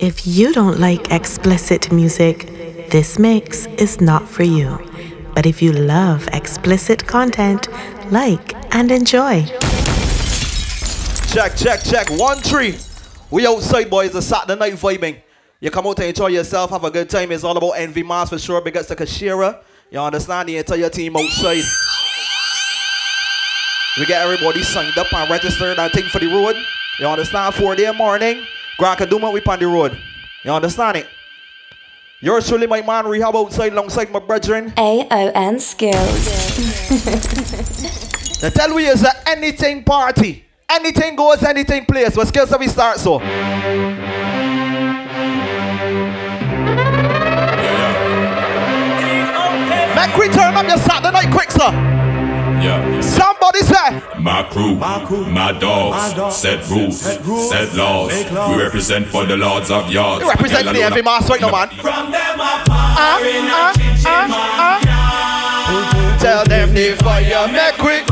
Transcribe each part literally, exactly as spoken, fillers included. If you don't like explicit music, this mix is not for you. But if you love explicit content, like and enjoy. Check, check, check. One, three. We outside, boys. It's Saturday night vibing. You come out to enjoy yourself, have a good time. It's all about Envy Mas for sure. Big ups to Kashira. You understand? The entire team outside. We get everybody signed up and registered and thing for the road. You understand? four day morning. Grand Kaduma, we on the road. You understand it? Yours truly, my man, Rehab outside alongside my brethren. A O N. Skills. Now tell we it's an anything party. Anything goes, anything plays. But Skills, we start so. Make we turn up your Saturday night quick, sir. Yeah, yeah. Somebody say, my crew, my, crew, my, dogs, my dogs, set rules, set, set, rules, set laws. laws. We represent for the lords of yards. You represent the Envy Mas right now, man. From them I power in a kitchen, man. Tell them the fire, make quick.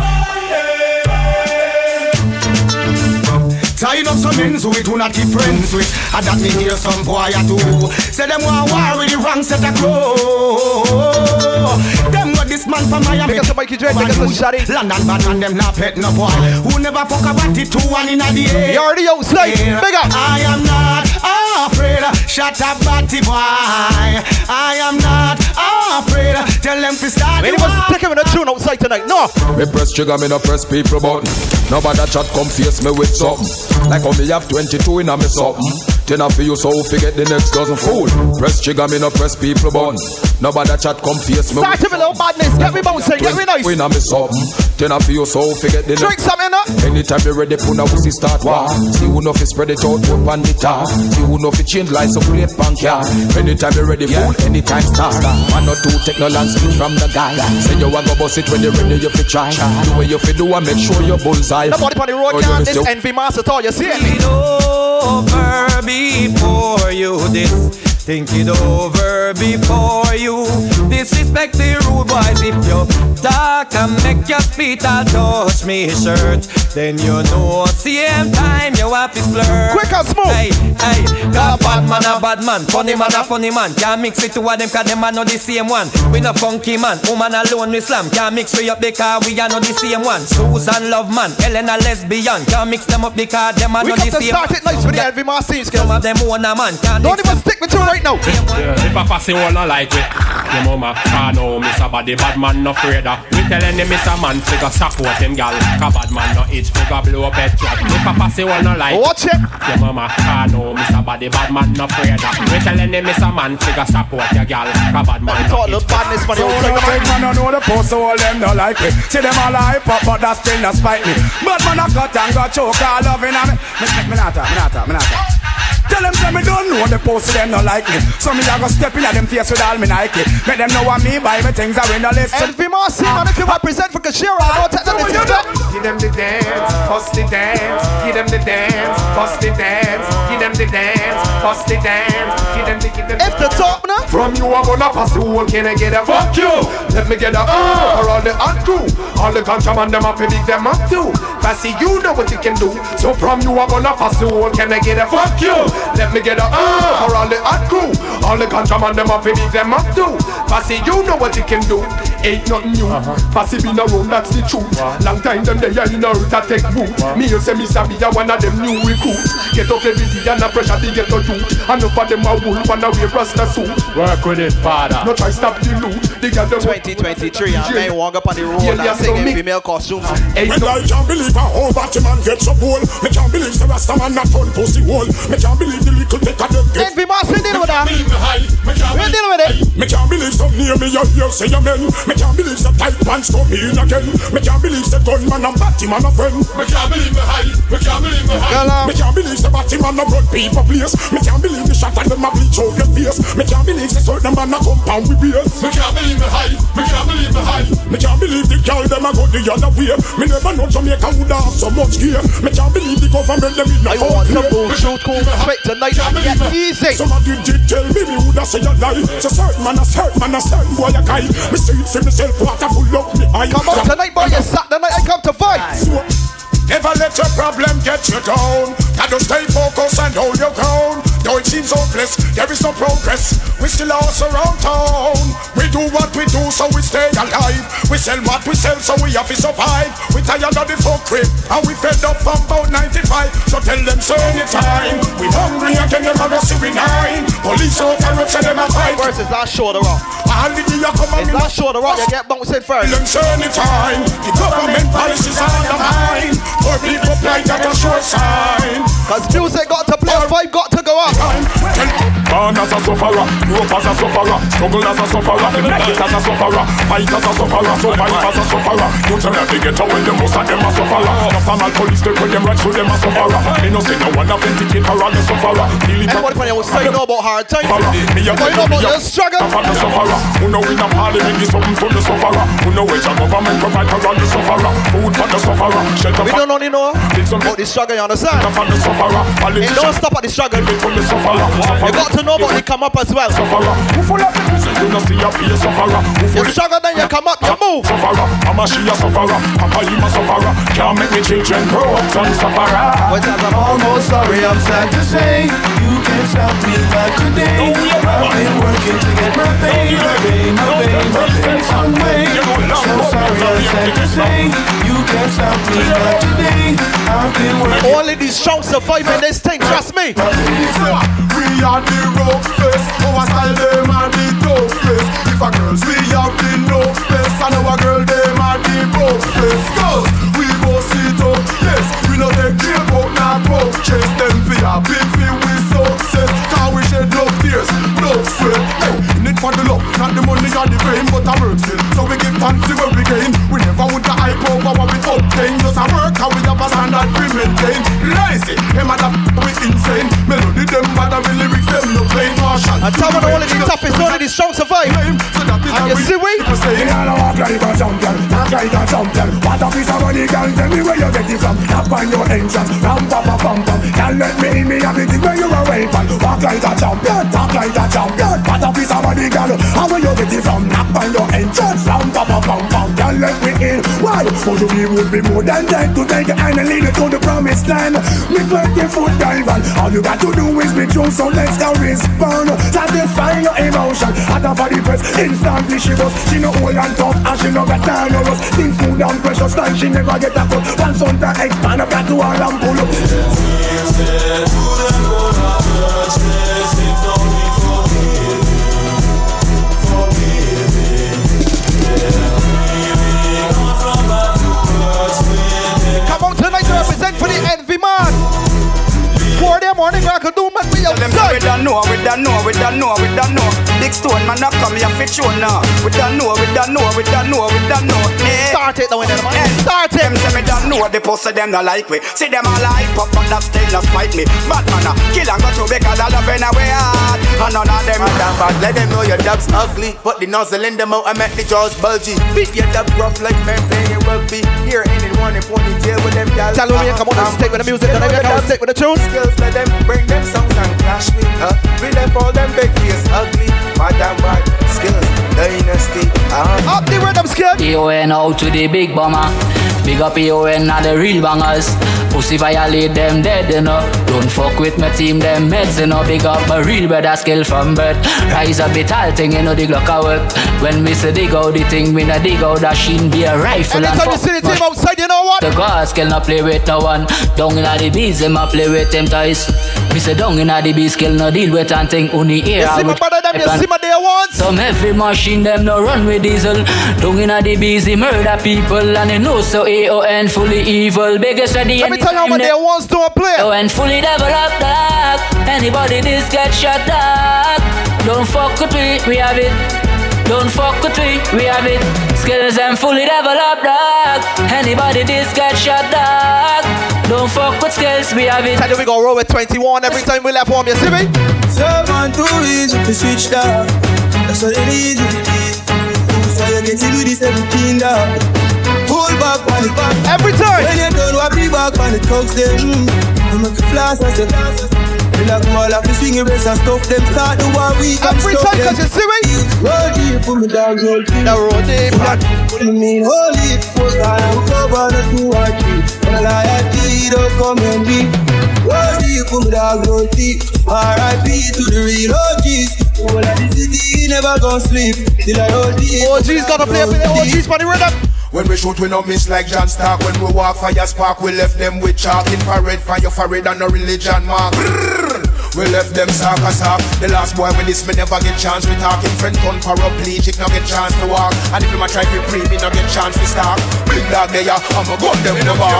Tied up some men so we do not be friends with. And that we hear some boy at all. Say them who are war with the wrong set of clothes. Them what this man from Miami. Because the Mikey Dread, because the Shady London Batman, them not pet no boy. Who never fuck about it, two one in a day. You already outside, big up. I am not afraid, shut up batty boy. I am not afraid, tell them to start. We must take him in a tune outside tonight, no. Me press trigger, me no press people button. Nobody chat come face me with something. Like how me have twenty-two in a me something. Then I feel you so forget the next dozen fool. Press trigger me no press people bun. Nobody chat come face me. Start with a little madness, get me bouncing, get me nice. When I me something. Then I feel you so forget the next. Drink something up. Anytime you ready puna wussy start war. See who no fi spread it out up on the tar. See who no fi change lights so play punk yeah. Anytime you ready fool, anytime start. One or two take no land speech from the guy. Say you a go boss it when you ready you fi try. Do what you fi do and make sure your bullseye. Nobody on the road can this Envy Mas at all. You see it? Think it over before you this. Think it over before you disrespect the rude boys. If you talk and make your spit I'll touch me shirt. Then you know same time you have to flirt. Quick and smooth. Hey, hey. Cause bad man a bad man, funny man a funny man. Can't mix with two of them cause them are not the same one. We no funky man, woman alone we slam. Can't mix we up because we are not the same one. Susan love man, Elena lesbian. Can't mix them up because them we got to start it nice with the Envy Mas team Skills. Some of them own a man. Don't even stick with you right now. If I pass it all I like it. Your mama, I know Miss a body bad man no freda. We telling them Miss a man figure support him gal. Cause bad man no itch figure blow up his truck. If I pass it all I like it. Watch it. Your mama, I know Miss a body bad man no freda. We telling them Miss a man figure support your gal. Cause bad man no itch badness for the whole thing. So big man no know the post so all them no like it. See them all hype up but that still no spite me. Bad man a cut and got choke all loving. Me, me, me nata, me nata, me nata. Tell them say me don't know the post them no like me. So me a go step in at them face with all me Nike. Make them know what me buy me things I win the list. And if you must see man if you represent for Kashira I don't tell them the dance. Give them the dance, bust the dance. Give them the dance, bust the dance. Give them the dance, bust the dance. Give them the, give them the dance. It's the top now. From you I'm gonna pass the whole can I get a fuck you. Let me get a uh, for all the odd crew. All the contraband them up and big them up too. Passy you know what you can do. So from you I'm gonna pass the whole can I get a fuck you. Let me get a uh, for all the odd crew. All the contraband them up and big them up too. Passy you know what you can do. Ain't nothing new. Passy been around that's the truth. Long time them they are in a route that take boot. Me you say me sabi ya one of them new recruits. Get up every day and a pressure to get to youth. And up of them a wolf and a wear rasta suit. Work with it father. No try stop the loot. They got them twenty twenty-three and men walk up on the road yeah, and singing female costumes. When I can't believe a whole Batman gets a ball. Me can't believe the rasta man a turn pussy wall. Me can't believe the little dick a dead get. Envy Mas we deal with that. We deal with it. Me can't believe some near me you hear say amen. Me can't believe some tight pants come in again. Me can't believe the gunman and Batman a friend. Me can't believe me high. Me can't believe me high. Me can't believe the Batman a run people place. Me can't believe the shot and them a bleach out your face. Me can't believe the certain man a compound with beers. Me can't believe me high. Me can't believe me high. Me can't believe the girl them a go the other way. Me never know Jamaica would have so much gear. Me can't believe the government them in the country. I want the bullshit called respect tonight. Get easy. Somebody did tell me me woulda say a lie. So certain man a certain man a certain boy a guy. Me see it for myself water full up me eye. Come on tonight boy you sat the night I come to fight. Never let your problem get you down. Gotta stay focused and hold your ground. Though it seems hopeless, there is no progress. We still are around town. We do what we do so we stay alive. We sell what we sell so we have to survive. We tired of the folk crib and we fed up from about ninety-five. So tell them so anytime. We hungry and them never see we nine. Police or carrots and them a fight. First is that shorter up. All the year come on. It's that shorter up. You get bounced in first. Tell them so anytime. The government policies are the mine. Poor people play that a short sign. Cause music got to play, five got to go up. Born as a sufferer, grew up as a sufferer, struggle as a sufferer, inherit as a sufferer, fight as a sufferer, survive as a sufferer. You tell them they get away, the most of them are sufferer. The formal police, they put them right through them a sufferer. They don't say no one of them dictate her on the sufferer. Everybody when you say no about hard times, you know about the struggle. The sufferer, who know in a parliament is something for the sufferer, who know it's a government provide her on the sufferer, food for the sufferer, shelter. We don't only know about the struggle, you understand? It don't stop at the struggle. You got to know about they come up as well. You struggle then you come up, you move. Mama she a sufferer, Papa you a sufferer. Can't make me children grow up and sufferer. But as I'm almost sorry, I'm sad to say, you can't stop me back today. I've been working to get my pay, my pay, my pay, my pay, some way. So sorry, I'm sad to say, you can't stop me back today. I've been working. All of these strong surviving this thing, trust me. We are the rough face, our style them are the tough face. If a girls we have the no face, and our girl them are the both face. Girls we both sit up, yes, we no take care about not both chase. Them we are beefy with success, cause we shed love tears, love sweat. Hey, need for the love, not the money or the fame, but a work still. So we give thanks to where we gain. We never would the hype over what we obtain. Just a work how we have a standard we maintain. Lazy, him and we insane. Melody them bad and we lyrics them no plain Marshall. And time on all of these toughest, all of these strong survive. So that is and you see we? We all walk like a champion, walk like a champion. What a piece of money can tell me where you get it from. Tap on your entrance, ram pa pa pam pam. Can't let me in me everything where you are waiting for. Walk like a champion, talk like a champion. What a piece of money can, how will you get it from? Tap on your entrance, ram pa pa pam pam. Can't let me in, why? For you we would be more than dead to take and lead it to the promised land. Me twenty foot diamond, all you got to do is be true, so let's go respond. Satisfy your emotion, at the body press, instantly she was. She no old and tough, and she no got time no rust. Things smooth and precious, like she never get a cut. Once on the expand, I've got to all and pull up. Come on tonight to represent for the Envy Mas. Four day morning, I could do my way outside. We don't know, we don't know, we don't know, we don't know. Big stone man, I come here for sure now. We don't know, we don't know, we don't know, we don't know. Start it, the winner, man. Start it. Them say me don't know, the post of them not like me. See them all like pop up that stage, not spite me. Batman, kill and go through because I love in a way hard. And none of them are bad. Let them know your dub's ugly. Put the nozzle in them out and make the jaws bulgy. Beat your dub rough like men playing rugby. Here anyone in the jail with them gals. Tell me, come on and stick with the music. Tell me, come on and stick with the tunes. Let them bring them songs and clash me up. Bring them all them big face ugly. Madam bad skills, dynasty. Up the rhythm skills. A O N out to the big bomber. Big up A O N and the real bangers. Pussy violate them dead enough. Don't fuck with my team, them meds enough. Big up my real brother skill from birth. Rise up the tall thing, you know the Glock I work. When me say dig out the thing, me na dig out that sheen be a rifle. Anytime and fuck you see the team outside, you know what? The God skill not play with no one. Down in the bees, them a play with them toys. Me say down in the bees, skill no deal with and thing only air. You see my brother them, you see my day once. Some heavy machine, them no run with diesel. Down in the bees, they murder people. And they know so A O N fully evil. Biggest of the enemy. Tell you how many ones do I play. Oh, and fully developed dark. Anybody this get shot dark. Don't fuck with me, we have it. Don't fuck with me, we have it. Skills and fully developed dark. Anybody this get shot dark. Don't fuck with skills, we have it. Tell you we gonna roll with twenty-one every time we left home, you see me? Seven too easy to switch down. That's all it is. So you get to do this everything now. Back, back. Every time when you don't want me back when it talks them mm, I make a flash as a flash. You like more like the swinging race and stuff them. Start the one week and every time cause them. You see me roll deep, put me down, roll deep. Now roll deep, man. What do you mean, hold it for time. Cover the two or three. When I lie at you, you don't come and be. Roll deep. people, my dog don't sleep. R I P to the real O Gs. All of the city never gon' sleep. Till I don't sleep. O Gs gotta play a bit. O Gs funny right up. When we shoot, we no miss like John Stark. When we walk, fire spark. We left them with chalk. Infrared, fire, parade, and no religion mark. We left them sock as sock. The last boy with this, me never get chance. We talking friend gun paraplegic, not get chance to walk. And if you try to pre me, not get chance to stop. Big dog there, I'ma gun them in the bar.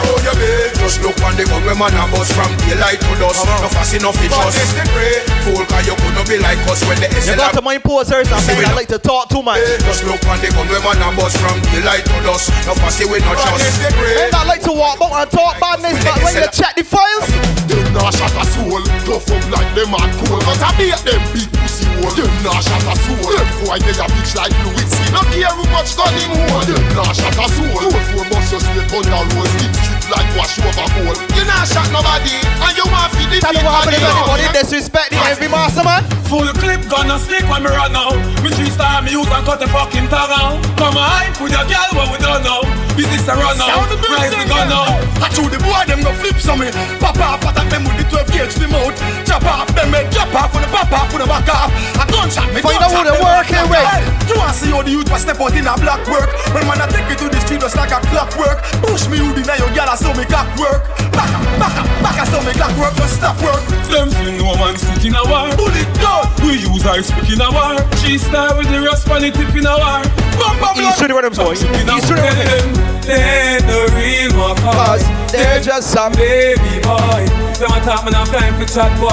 Just look on the gun, we man a bus from daylight to dusk. No fast enough to trust. This the grey fool, cause you could not be like us when the S L R. You got to my posers, I mean, I like to talk too much. Just look on the gun, we man a bus from daylight to dusk. No fast we not trust. Men that like to walk out and talk badness, but when you check the files, they not shot a soul, tough up like them are cool. But I beat them big pussy hole. Them not shot a soul. Them boy they a bitch like Louis. See no care who much gun him hold. Them not shot a soul. Two four buses straight on the road. Skip strip like wash over hole. You not shot nobody, and you want feed the people. Tell me what happened to anybody disrespect the Envy Mas man. Full clip gonna stick when me run now. Me three star me use and cut the fucking tongue out. Come on hype with your girl what we don't know. Business a run now. Rise the gun now. I chew the boy them go flip some me. Papa attack them with the twelve gauge the mouth. Chop off. Them make drop off for the pop off for the back off. I don't chat me. Find out who they working with. You want to see how the youth was step out in a black work. When man I take you to the street just like a clockwork. Push me you deny your girl I saw me clock work. Back up, back up, back up, saw me clock work. Don't stop work. Them fling no man sick in a war. Bullet down. We use her speak in a war. She star with the rasp on the tip in a war. Bum bum. He's shooting with them boys. He's shooting with them. They're the real workers. They're just some baby boy. Them a talk man have time for chat boy.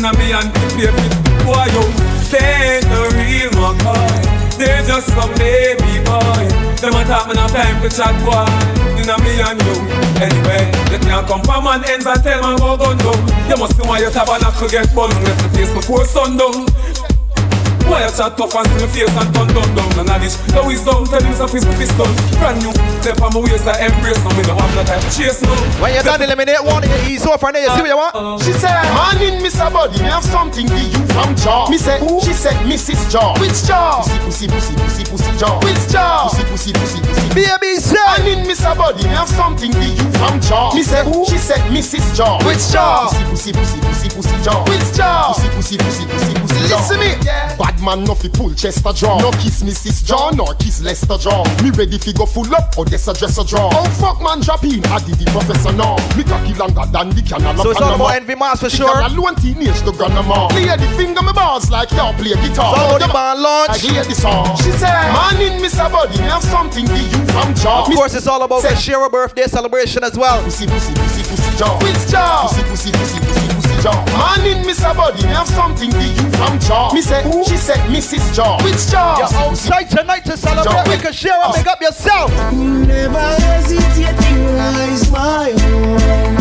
Now me and the baby boy, yo. They ain't the real McCoy. They just some baby boy. Them a talk man a time for chat boy. Now me and you. Anyway, they can't come from an ends and tell man go gun down. You must know why your tabernacle get bun. Left the place before sundown. Why you chat tough and see me face and turn down down and all this? Now he's down, tell himself he's done. Brand new, step on my waist and embrace him. We don't have no time to chase now. When you're done eliminate one, he's over there, you see what you want? She said, man in Miss Abody, me have something for you from Jaw. Me said, who? She said, Missus Jaw. Which Jaw? Pussy, pussy, pussy, pussy, pussy, Jaw. Which Jaw? Pussy, pussy, pussy, pussy. Baby said, man in Miss Abody, me have something for you from Jaw. Me said, who? She said, Missus Jaw. Which Jaw? Pussy, pussy, pussy, pussy, pussy, Jaw. Which Jaw? Pussy, pussy, pussy, pussy, pussy, Jaw. Listen me. Man no fi pull Chester draw. No kiss Missus John or kiss Lester draw. Me ready fi go full up or this a dresser draw. Oh fuck man drop in I did the professor now. Me cocky longer than the canal. So it's all about Envy Mas for sure. The canal teenage to grandma. Play the finger my balls like y'all play guitar. So the band launch I hear the song. She said man in Miss Abody have something for you from Jaw. Of course it's all about Kashira birthday celebration as well. Pussy pussy pussy pussy Jaw. Which Jaw? Pussy pussy pussy pussy pussy Jaw. Man in Miss Abody have something for you from Jaw. Me say who? She said Missus Jaw. Which Jaw? You're outside tonight to celebrate. Make a share and make up yourself. Never hesitate to rise my home.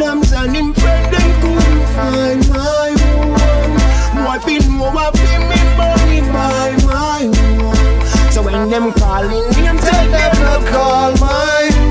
Adams and him friend them couldn't find my home. More feel more of him in money by my home. So when them calling me, I'm telling them to call my home.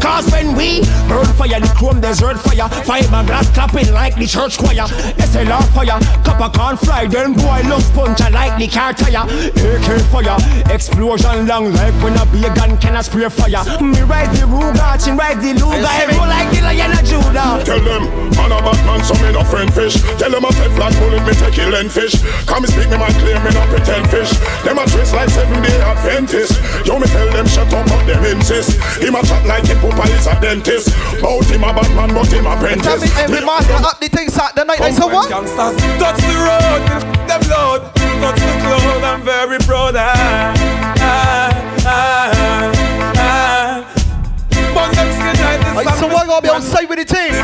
Cause when we burn fire, the chrome desert fire. Fiberglass clapping like the church choir. S L R fire, copper can't fly. Them boy love puncher like the car tire. A K fire, explosion long like when a big gun can spray fire. Me ride the Ruger, chin ride the Luger. Hey, roll like the Lion of Judah. Tell them, man a Batman, so me no friend fish. Tell them a fed black bullet, me take kill and fish. Come speak me my claim, me no pretend fish. Them a dress like seven day Adventist. Yo me tell them shut up, but them insist. Him a chat like a pooper is a dentist. Out him a Batman, but him a apprentice. Tell me every man up the things at the night. I said what? Gangsters, touch the road, them load, touch the cloud, I'm very proud. Ah, ah, ah, ah. But them skin like this. So we're gonna be on side with the team.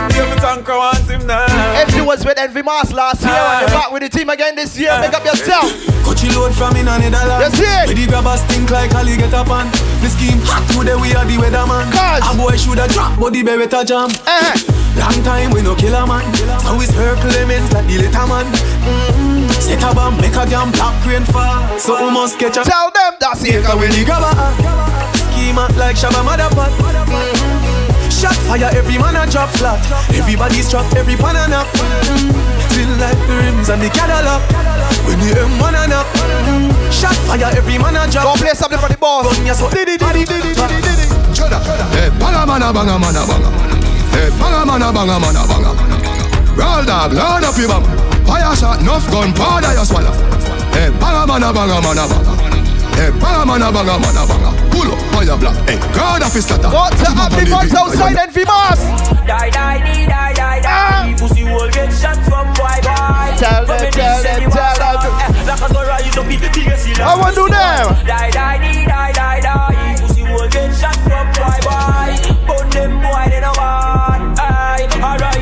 Everyone was with Envy Mas last year ah, and you're back with the team again this year. Make up yourself. Coachy load from in and Netherlands. That's it. With the grabbers think like Ali get up on. The scheme hot today we are the weatherman. A boy shoulda drop but the better jam. Uh-huh. Long time we no kill a man. So it's her claimants like the little man. Mm-hmm. Set a bomb, make a damn black rain fall. So we must catch up. Tell them that's it. Take away the gaba. Schema like Shabba motherfuck. Mm-hmm. Shot fire, every man a drop flat. Everybody's trapped, every pan and up. Mm-hmm. Till like the rims and the Cadillac. When the M one and up. Mm-hmm. Shot fire, every man a drop. Go play something for the boss. Hey, banga, banga, banga, banga, banga. Hey, banga, banga, banga, banga, banga. Roll dog, load up your bum. Fire shot, enough gun, powder your swallow. Eh, banga, banga, banga, banga, banga. Eh, banga, banga, banga, banga, banga. Pull up, fire black. Eh, crowd up his scatter. What's the happening? What's outside Envy Mas? Die, die, die, die, die, die. Pussy will get shot from wide eye. Tell them, tell them, tell them. Like a Torah, you don't be the biggest killer. I want to do them. Die, die, die, die, die, die. Pussy will get shot from wide eye. Burn them boy, they no one. Aye, alright.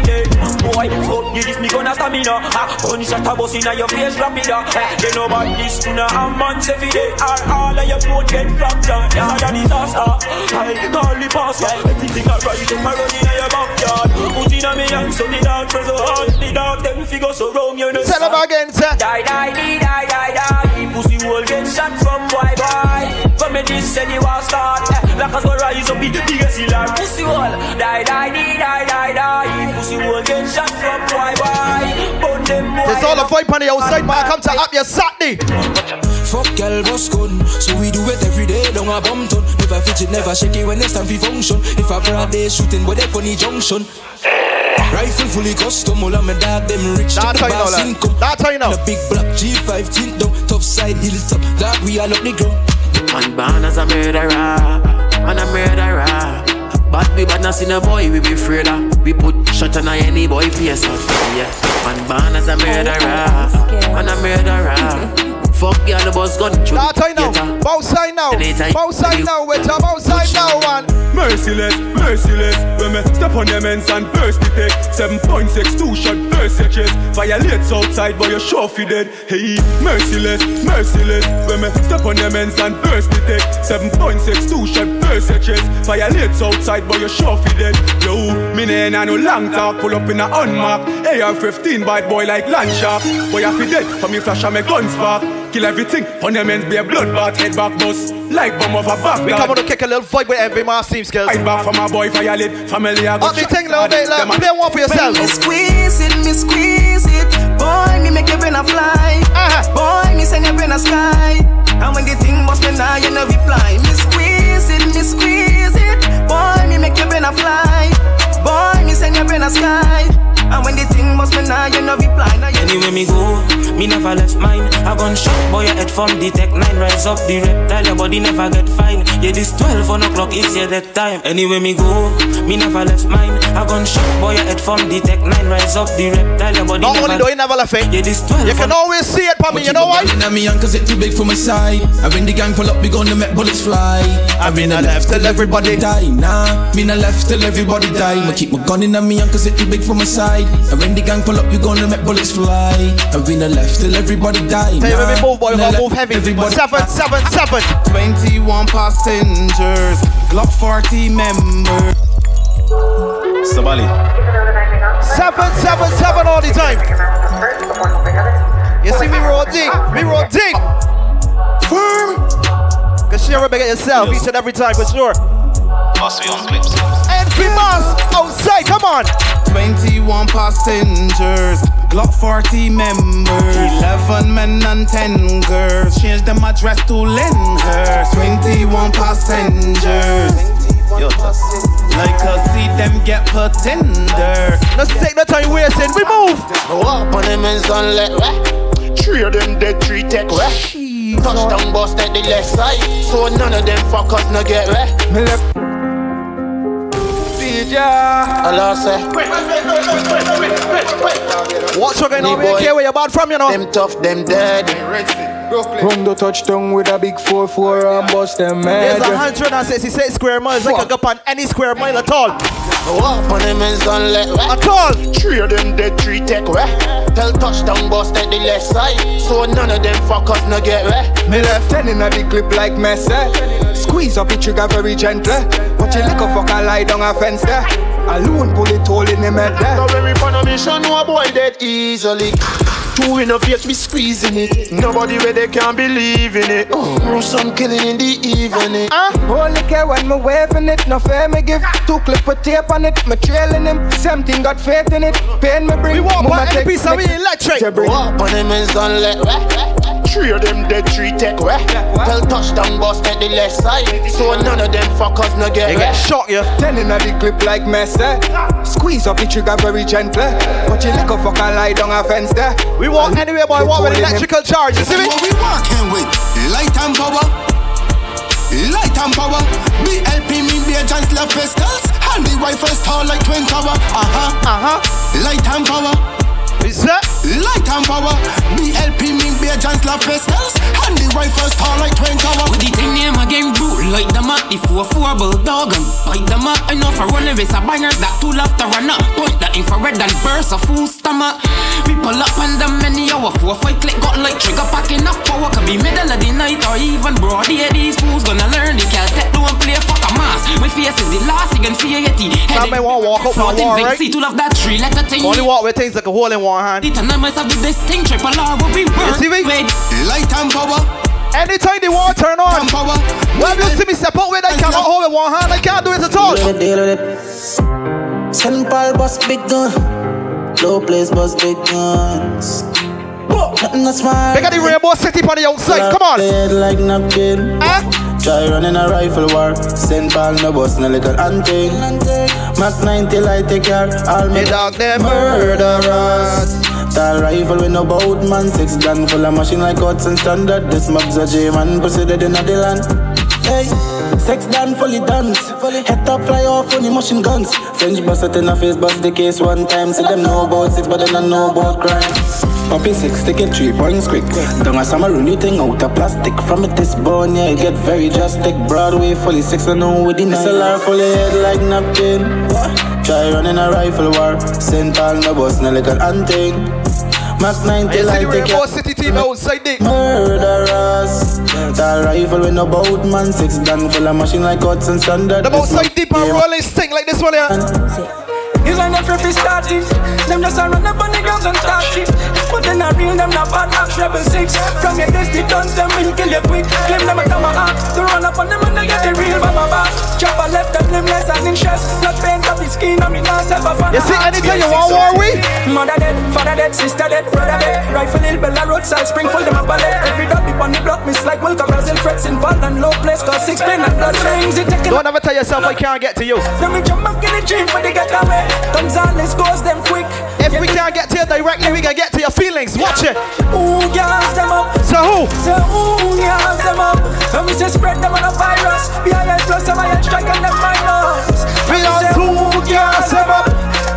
Boy, fuck you, this me gonna stamina. Ah, only shot a boss inna your face rapida. Eh, they know about this tuna and man's every day. All all of your boat get dropped down. That's a disaster. I call the password. Everything I write, I run inna your backyard. Put inna me hands, so the dog press so hard. The dog them figure so wrong, you know. Tell them again, sir. Die, die, die, die, die, die. Pussy will get shot from boy, boy. From me this said you are start. Eh, like us go rise up in the biggest hill. Pussy will die, die, die, die, die, die. Pussy will get. It's all a vibe on the outside, man. Come to up your Saturday. Fuck y'all, boss gun. So we do it every day, long a bum ton. Never fidget, never shake it when it's time for function. If I brought they shooting, but they funny junction. Rifle fully custom, all of my dad, them rich. That's how you know, lad. That's how you know. The big black G five tint down, top side, hill top. That we all up the ground. Man born as a murderer, and a murderer. But we bad not in a boy, we be afraid of. We put shot on any boy face out. Yeah, man born as a murderer, and a murderer. Fuck y'all, the boss gun through. That's how you know, both side now, both side now, wait till both side now, one. Merciless, merciless, when me step on them ends and burst the tech. seven point six, two shot, burst your chest. Violates outside, but you're sure fi dead. Hey, merciless, merciless, when me step on them ends and burst the tech. seven point six, two shot, burst your chest. Violates outside, but you're sure fi dead. Yo, me name and no long talk, pull up in a unmarked A R fifteen bite boy like Landshark. Boy, I fi dead, for me flash and me gun spark. Kill everything, on your men's be a bloodbath, head back bus, like bomb of a back. We come on to kick a little vibe with every man's team skills. Fight back for my boy, violate, family, I go shot. Up the thing, loud, loud, play one for yourself. Me squeeze it, me squeeze it, boy, me make your brain a fly, uh-huh. Boy, me send your brain a sky, and when the thing must be now, you know reply. Me squeeze it, me squeeze it, boy, me make your brain a fly, boy, me send your brain a sky. And when the thing must be now, you know be blind. Anyway me go, me never left mine. I gun shot, boy, your head from the tech nine. Rise up the reptile, your body never get fine. Yeah, this twelve, one o'clock is yeah that time. Anyway me go, me never left mine. I gun shot, boy, your head from the tech nine. Rise up the reptile, your body not never... only do you never left it, yeah, this twelve, you can always see it, Pammy, you know why? I me young cause it too big for my side. I when the gang pull up, we gonna make bullets fly. I been a left till everybody die. Nah, me not left till everybody die. I keep my gun in me young cause it too big for my side. And when the gang pull up, you gonna make bullets fly. And we not left till everybody die. Tell you when we move, boy, we move heavy. Seven, seven, seven. Twenty-one passengers, Glock forty members. Sabali. Seven, seven, seven all the time. You see me roading, me roading. Firm. Cause you never make it yourself each and every time for sure. Must be on clips. Envy Mas outside, come on. Twenty-one passengers, Glock forty members, eleven men and ten girls. Change them address to Lingers. Twenty-one passengers. Yo, like I see them get pretender. Let's take the time wasting. We move. Go up on them and sunlight. Three of them dead, three tech. Touchdown bust at the left side, so none of them fuckers no get left. Hello, sir. What's going on? We care where you're bad from, you know. Them tough, them dead. Run the touchdown with a big four four and bust them mad. There's one hundred sixty-six square miles. Like I can go up on any square mile at all. Walk on them and sunlight. At all. Three of them dead, three tech where. Tell touchdown bust at the left side, so none of them fuckers no get where. Me left ten in a big clip like Messi. Squeeze up the trigger very gently. Watch you lick a fucker lie down a fence there. Alone bullet hole in the head there. Now every panamation no boy dead easily. Two in the face we squeezing it. Nobody where they can't believe in it. Oh, gruesome killing in the evening. Ah, only care when me waving it. No fair me give. Two clip of tape on it. Me trailing him. Same thing got faith in it. Pain me bring. We walk by any piece of me electric. Go up on him and sunlight. Three of them dead, three take away. Tell touchdown boss take the left side. So none of them fuckers no get. They get shot, yeah. Telling of the clip like mess, eh? Squeeze up the trigger very gently. But you like a fucker lie down a fence there. We walk anywhere by what with electrical charge, you see me? What we walking with? Light and power. Light and power. Me helping me be a giant love pistols. And the rifles tall like twin tower. Uh-huh, uh-huh. Light and power. Is that? Light and power. Me helping me be a giant love pistols. And the rifles tall like twin tower. With the thing name again blue like the map. The four four bulldog and bite the map. Enough for running with a bangers that too love to run up. Point the infrared and burst a full stomach. We pull up and the many hour four five click got like trigger pack enough power. Could be middle of the night or even broad day. These fools gonna learn they can't take don't play fuck a mask. My face is the last you can see a yeti. Head in walk up floating war, right? See two love that three letter thing. Only walk with things like a hole in one hand. This thing, triple R will be worth it. Light and power. Anytime they want, turn on. When you see me step out with, I cannot hold it one hand. I can't do it at all. ten ball bus big gun. Low place bus big guns. Nothing that's mine. They got the Rainbow City on the outside. Come on. Like napkin. Eh? Try running a rifle war. Saint Paul no bus, no little auntie. Mac ninety light take care. All me dog them murderers. Tall rifle with no boat man, six gun full of machine like Hudson standard. This mob's a J man, pussy dead in the land. Hey, six gun fully dance, head top fly off on the machine guns. French bus at in the face, bust the case one time. See them know about six, but they don't know about crime. Poppy six, take it three points quick. Down a summer, new thing out of plastic. From it is born, yeah, it get very drastic. Broadway, fully six, I know with the S L R, fully head like napkin. Try running a rifle war. Saint Paul, no boss, no little hunting. Mac ninety, like take it. City team outside it. Murderers. That rifle with no boat, man. Six gun full of machine like Hudson standard. The outside deep and rolling sting like this one, yeah. He's on the fifty starting. Them just a run up on the grounds and start it. But then I real them not bad axe rebel six. From your days the guns them will kill you quick. Claim them a come axe. To run up on them and they get the real mama back. Chopper left them limbless and in chest. Blood paint up his skin on me now self a fan. You see anything you want war with? Mother dead, father dead, sister dead, brother dead. Rifle hill, bella roadside, Springfield, them a ballet. Every dot deep on the block, miss like Wilco Brazil. Threats involved and low place cause six pain and blood rings. Don't ever tell yourself I can't get to you. Let me jump up in the gym for the get away. Gonzales goes them quick. If yeah, we can't get to you directly, we can get to your feelings. Watch it. Ooh, gas them up. So who? So ooh, gas them up. And we say spread them on a virus. B I S plus a I strike and them minors. We are two gas them up.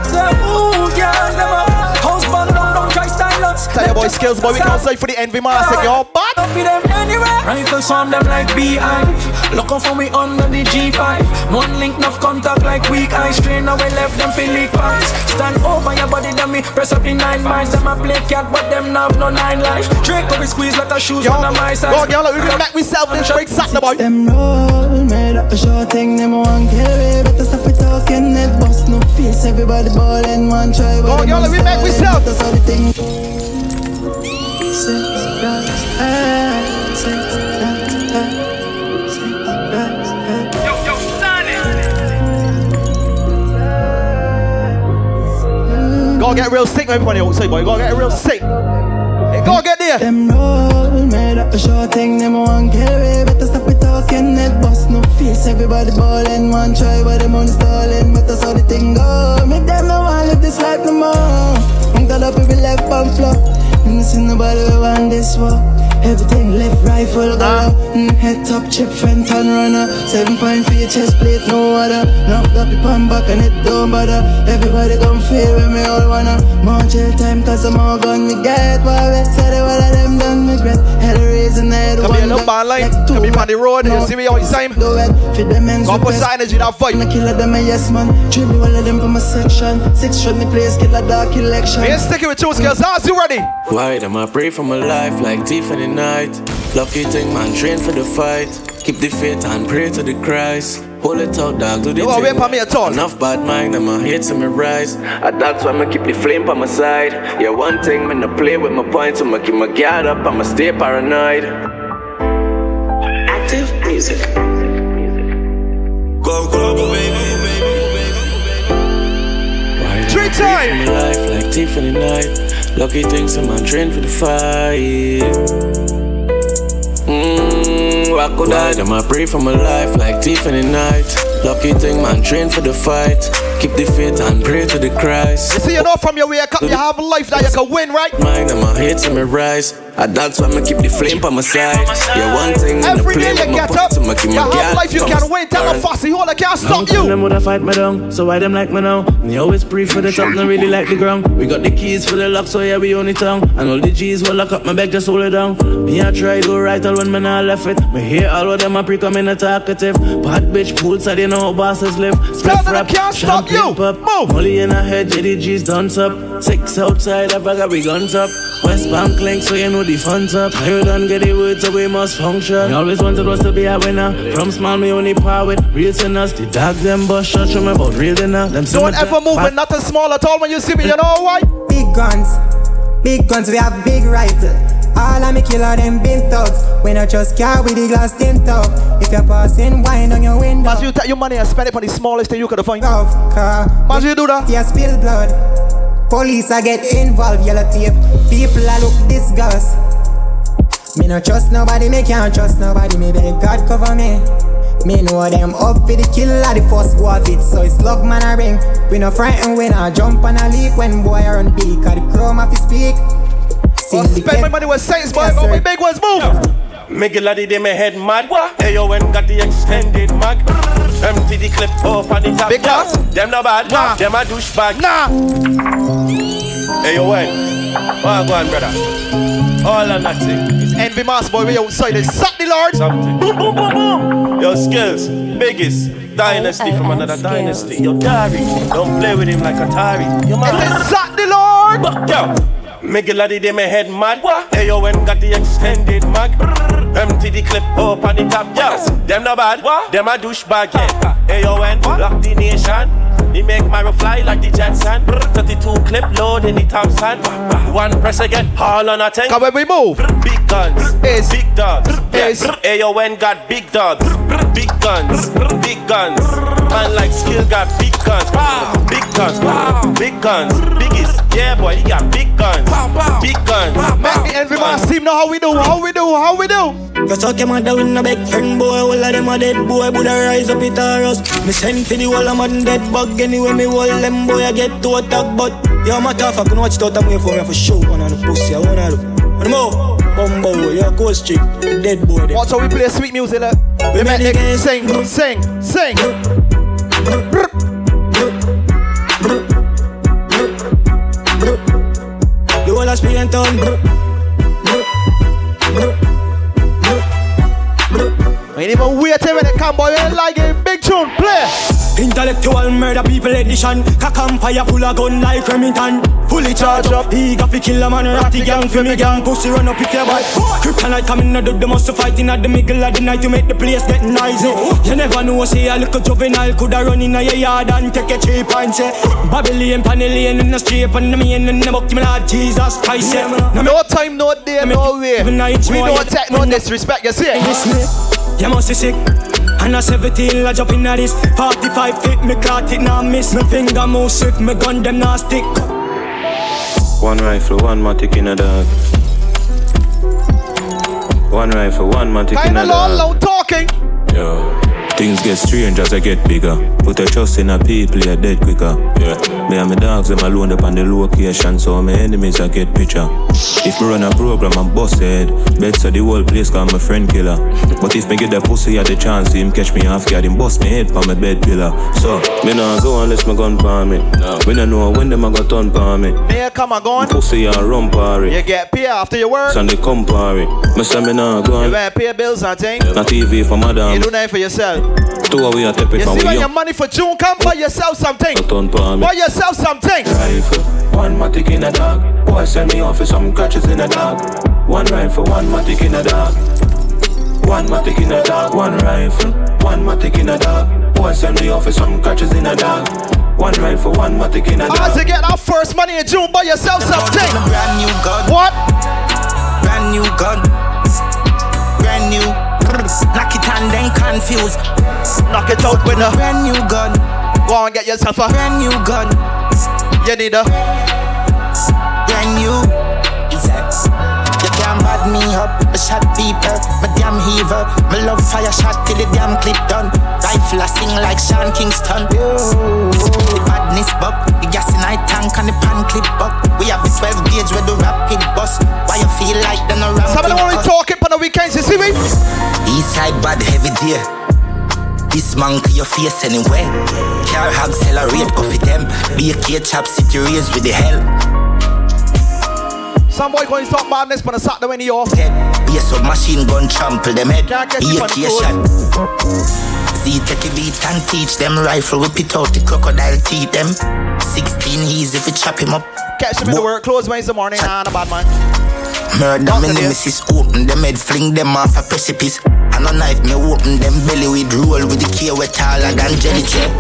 So ooh, gas them up. Housebound down, don't try silence. Tell your boy skills, boy, we can't say for the Envy Mas. Take your butt. Don't feed them anywhere. Rifles on them like beehive. Look out for me under the G five. One link, enough contact like weak eye. Strain away left them feel like pies. Stand over your body, then me press up the nine miles. Them a play cat, but them now have no nine lives. Drake will be squeezed like a shoes on my side. Yo, yo, look, we gonna make we self this break sack the boy. Them roll, made up a short thing, them one carry. Better stop it talking, it boss no face. Everybody ballin', one try. Go, yo, look, we make we self. That's all the thing. Gotta get real sick, my funny outside boy. Gotta get real sick. Hey, gotta get there. Them roll made up a short thing, them one carry. Better stop it talking, net boss no face. Everybody ballin', one try, but them on the stallin'. But that's how the thing go. Make them no one live this life no more. I'm gonna be left and flop. And this is nobody who won this war. Everything left rifle go ah. mm, head top chip Fenton runner. Seven point for your chest plate, no water. Now got people back and it don't bother. Everybody gon' feel when me all wanna. More jail time cause I'm all gonna get worried. Said it all of them done regret. Had a reason I had one. Come here no bad line, like come here on the road, no. You see me all the time. Go ahead, fit them ends with best. Go energy that fight. I'm a killer them a yes man. Dribble all of them from a section. Six shot me place, kill a dark election. Hey, stick it with two skills, how's you ready? Why them I pray for my life like Tiffany night. Lucky thing man, train for the fight. Keep the faith and pray to the Christ. Hold it out, dog, do the you thing. Me at all. Enough bad mind, them a hate to me rise. And that's why I'ma keep the flame by my side. Yeah, one thing, man, I play with my points. I'ma keep my guard up, I'ma stay paranoid. Active music. Go global, baby. Three times! My life like Tiffany night. Lucky things, I'm on train for the fight. thing, Rocko died. Them I pray for my life like thief in the night. Lucky thing, man, train for the fight. Keep the faith and pray to the Christ. You see, you know from your wake up, you have a life that you can win, right? Mine and my hate to me rise. And that's why I keep the flame on my side. Yeah, one thing in the plane, you get up, you have life you can win. Tell my fussy hole, I can't stop you. Them would have fight me down, so why them like me now? And they always pray for the top, not really like the ground. We got the keys for the lock, so yeah, we own the tongue. And all the G's will lock up my back, just hold it down. Me I try go right all when me not left it. Me hear all of them I pre-come in a talkative. Bad bitch poolside, you know how bosses live. Spliff rap, champagne pop, Molly in a head, J D G's done up. Six outside, I forgot we guns up. West Bank clank, so you know the funds up. You don't get the words, so we must function. We always wanted us to be a winner. From small, me only power with real sinners. The dog them bust shut from about real dinner. Them don't ever move with nothing small at all when you see me, you know why? Big guns, big guns, we have big rifle. All of me killer them been thugs. When I just care with the glass tint up. If you're passing wine on your window, as you take your money and spend it on the smallest thing you could find. Love car, as you do that, you spill blood. Police I get involved, yellow tape. People I look disgust. Me no trust nobody, me can't trust nobody. Me beg God cover me. Me know them up for the killer, the first go of it. So it's luck man I ring. We no frightened when I jump and I leap. When boy I run big, cause the crow must speak. I'll spend my money with saints, boy, yes, but we big ones move. Yeah. Make a laddie, they may head mad. A O N got the extended mag. Empty the clip off and the top. Big class. Them no bad. Nah. Them a douchebag. Nah. A O N, oh, go on, brother. All or nothing. It's Envy Mas, boy, we outside. It's suck the Lord. Something. Boom, boom, boom, boom. Your skills, biggest dynasty from another dynasty. Your Atari, don't play with him like Atari. It's suck the Lord. But, yo, make a laddie, they may head mad. A O N got the extended mag. Empty the clip up on the top. Yes, them no bad. What? Them a douchebag. Yeah. A O N, lock the nation. He make Mara fly like the Jetson. thirty-two clip load in the Thompson. One press again, all on a tank. Come when we move. Big guns, is big dogs. Yes. A O N got big dogs. Big guns, big guns. Man like skill got big guns. Big guns, big guns. Biggest, yeah boy, he got big guns. Big guns. Make the Envy Mas team know how we do, how we do, how we do. You talk him a down a big friend boy, all of them a dead boy, Buddha rise up it a rust. Me send for the whole of man dead bug, anyway me whole them boy I get to attack but yo yeah, my tough I can watch it out of me for me for show one on the pussy, I wanna do. One more, Bumbo, you're a cool street, dead boy there. Watch how we play sweet music like. We make it game. Sing, sing, sing. The whole of speed and town. We ain't even waiting when they come, boy, we ain't like a big tune, play! Intellectual murder people edition. Cock and fire full of gun like Remington. Fully charged up, he got fi kill a man. Ratty gang, fi me gang, pussy run up if you bad. Kryptonite coming out of the muscle fighting at the middle of the night to make the place get noisy. You never know, say a little juvenile coulda run in a yard and take a cheap and say Babylon, Panellian in the street and the main in the book, Lord Jesus Christ. No time, no day, no way. We don't take no disrespect, you see? You must be sick. And a seventeen I jump in at this forty-five feet, me caught it, nah miss. My finger move swift, me gun them nah stick. One rifle, one matic in a dog. One rifle, one matic in a dog. Kinda loud talking. Yeah. Things get strange as I get bigger. Put a trust in a people, you're dead quicker. Yeah. Me and my dogs, them alone up on the location. So my enemies I get picture. If me run a program, I'm busted. Better the whole place cause I'm a friend killer. But if me get that pussy, I had the chance him catch me half guard, him bust me head for my bed pillar. So, me nah go unless my gun palm me. No. Me nah know when them a got turn palm me. There come a gun. Pussy and rum party. You get pay after your work. Sunday come party. Me say me nah go. You better pay bills and things. Not T V for madam. You do nothing for yourself. Two away and tap it from you. See when your money for June come, buy yourself something. Buy yourself something. Rifle, one matic in a dog. Boy, send me off with some crutches in the dark. One rifle, one matic in the dark. One matic in the dark. One rifle, one matic in the dark. Boy, send me off with some crutches in the dark. One rifle, one matic in the dark. As you get our first money in June, buy yourself something. Brand new gun. What? Brand new gun. Brand new. Knock it and then confuse. Knock it out with a brand new gun. Go and get yourself a brand new gun. You need a brand new. You can't bad me up. up, I shot deeper, my damn heaver. My love fire shot till the damn clip done. Rifle I sing like Sean Kingston. Ooh. The badness buck, the gas in I tank and the pan clip buck. We have the twelve gauge with the rapid bus. Why you feel like they're not around? Somebody want to talk it on the weekends, you see me? Eastside bad heavy deer. This man to your face anywhere. Car hog celebrate coffee them. Be a kid chap sit your ears with the hell. Some boy going to talk madness, but I sat there when he off. Be a submachine gun trample them head. Be a kid shot. See, take a beat and teach them. Rifle whip it out, the crocodile teeth them. Sixteen he's if we chop him up. Catch him in the work clothes Wednesday morning, and a bad man. Murder my nemesis, open them head, fling them off a precipice. And a knife me open them belly with roll with the key with taller than jelly tray.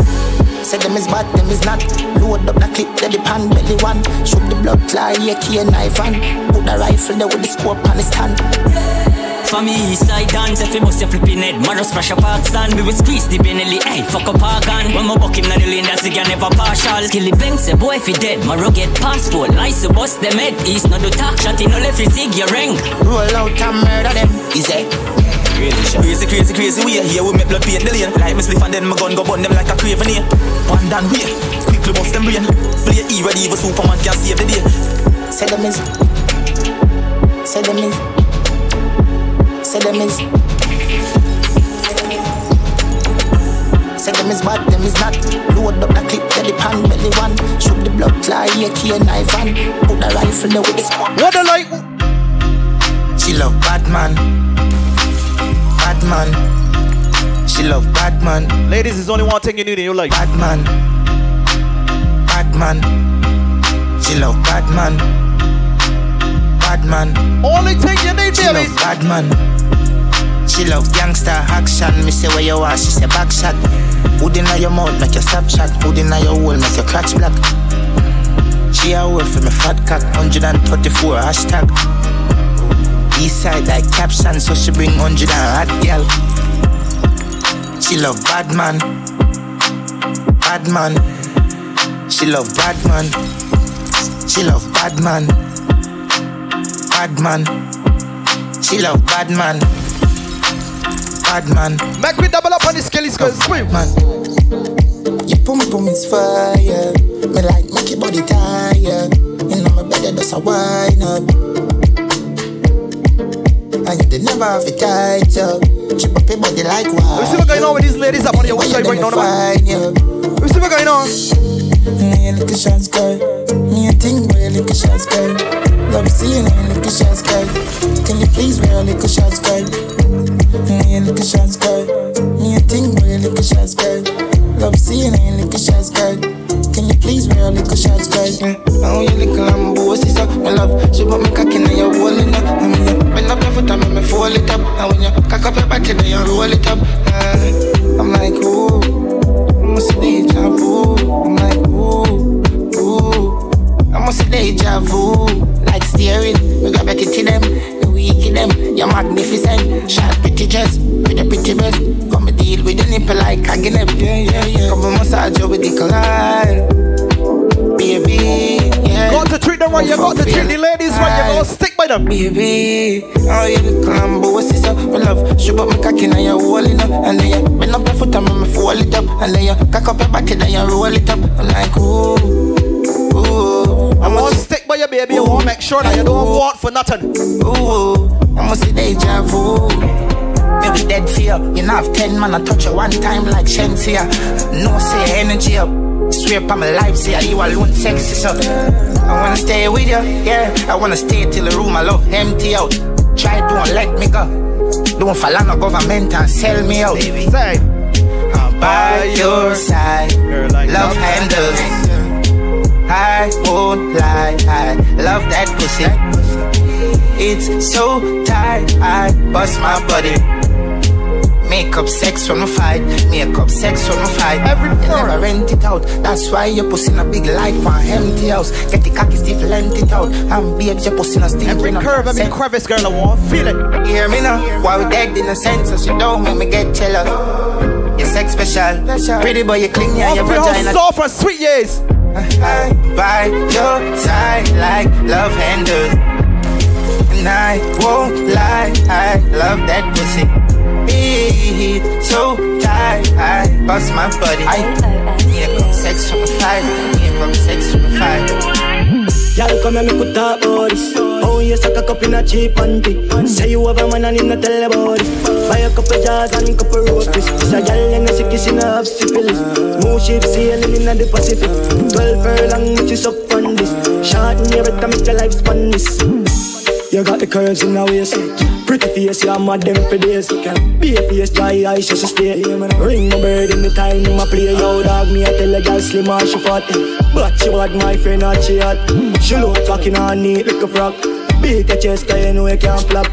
Said them is bad, them is not. Load up the clip, let the pan belly one. Shoot the blood fly, yeah, key and knife and put the rifle there with the scope on the stand. For me, east side dance, if you bust your flipping head, Maros fresh apart stand, we will squeeze the Benelli, hey, fuck up our gun. When my buck him, not the lane, that's the guy never partial. Kill the bank, say boy, if he dead, Maro get passport, lice, so bust them head, east, not do talk, shot in all if you zig, you ring. Roll out and murder them, easy. Crazy, crazy, crazy way. Here we make blood paint the lane. Like me spliff and then my gun go burn them like a craven here. One down way, quickly bust them brain. Play E ready even Superman can save the day. Say them is, say them is, say them is, say them is bad, them is not. Load up the clip to the pan belly one. Shoot the blood fly, yeah, key and knife and put the rifle there with the squad. What the like? She love Batman. Batman. She love Batman. Ladies, there's only one thing you need in your life. Batman. Batman. She love Batman. Batman. Only thing you need, she baby. She love Batman. She love gangsta action. Me say where you are, she say back shot. Hood inna your mouth, make your stop shot. Hood inna your hole, make your crotch black. She a wolf with me fat cat. one thirty-four hashtag. East side like caption, so she bring one hundred and hot girl. She love Batman. Batman. She love Batman. She love Batman. Batman. She love Batman. Batman. Make me double up on the skills, cause swim. Your pum pum is fire. Me like make your body tired. You know my bed that's a wine up. And they never have a title. Chip up your body like wine. We see what's going on with these ladies up on your website right now. We see what's going on. Me a little shots girl. Me a thing where a little shots girl. Love seeing a little shots girl. Can you please wear a little shots girl? Me a little shots girl. Me a thing where a little shots girl. Love seeing a little shots girl. Can you please wear a little shots, guys? I want your little lambo, sister. My love, she put me cock in your wall it up. I mean, when I play for time, I fold it up. And when you cock up your body, then you roll it up. uh, I'm like, ooh, I must see deja vu. I'm like, ooh, ooh, I must see deja vu. Like steering, we got back into them. The weak in them, you're magnificent. Shot pretty dress, with a pretty breast. Come deal with the nipple like I can never. Yeah, yeah, yeah. Come and massage you with the collide. Baby, yeah. Got to treat them right, you got to treat the ladies right, you got to stick by them. Baby, oh you look lambo, sister, my love. She put me cock in and you roll it up. And then you bend up your foot and me fold it up. And then you cock up your body and you roll it up. I'm like, ooh, ooh. I want to stick by you, baby, I want to make sure that you don't want for nothing. Ooh, I must see deja vu. You be dead fear. You know have ten man I touch you one time like Shen's here. No say energy up. Swear upon my life say you alone sexy so I wanna stay with you, yeah. I wanna stay till the room I love empty out. Try don't let me go. Don't follow no government and sell me out. Baby, say I'm by your side. Like love handles I won't lie. I love that pussy. It's so tight. I bust my body. Make up sex from a fight. Make up sex from a fight. Every you part. Never rent it out. That's why you're pussing a big light for an empty house. Get the cocky stiff, lent it out. And babes, you're pussing a stiff. Every curve, every sen- crevice, girl, I want feel it. You hear me now? Why we dead in a sense? So you don't make me get jealous. Your sex special. Pretty boy, you clean yeah, your vagina. All for sweet years. I bite your side like love handles. night. Won't lie, I love that pussy. It's so tight, I bust my buddy. I need a sex from a fight. I need a sex from a fight. Y'all come and make with the bodies. Oh, yes, I cock up in a cheap panty. Say you have a man and in a telebody. Buy a couple jars and couple roaches. So y'all in a sick kiss in a half syphilis. Smooth ship sailing in the Pacific. Twelve furlong, which is up on this. Short in your bed can make your life span this. You got the curves in the waist. Pretty face, yeah, mad them for days. Be a face, dry eyes, just a stay. Ring my bird in the time, my play. Yo, dog, me, I tell a girl, slim or she fat. But she bad, my friend, or she hot. She look talking on neat like a frog. Beat your chest, cause you know you can't flop.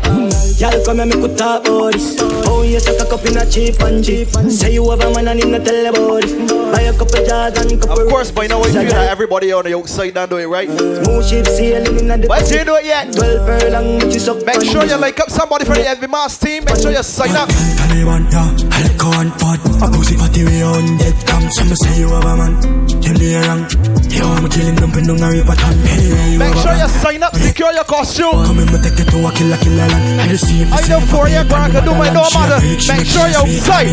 Y'all come and make a talk about this. Oh, yes, I cock up in a cheap and cheap. Say you have a man and him not tell about this. Buy a couple jars and couple. Of course, by now I feel that everybody on the outside don't do it right. Smooth ship sailing in the. But you do it yet? Twelve furlong, which is up. Make sure you like up somebody from the Envy Mas team. Make sure you sign up. I want ya, I like on pot. I go see party way on dead come. Some say you have a man, him do wrong. Yo, I'm killing them, but don't worry about that. Make sure you sign up, secure your costume. Shoot. Come in, take it to a kill, kill, I just see I know for you, but I can do my no matter. Make sure you're tight.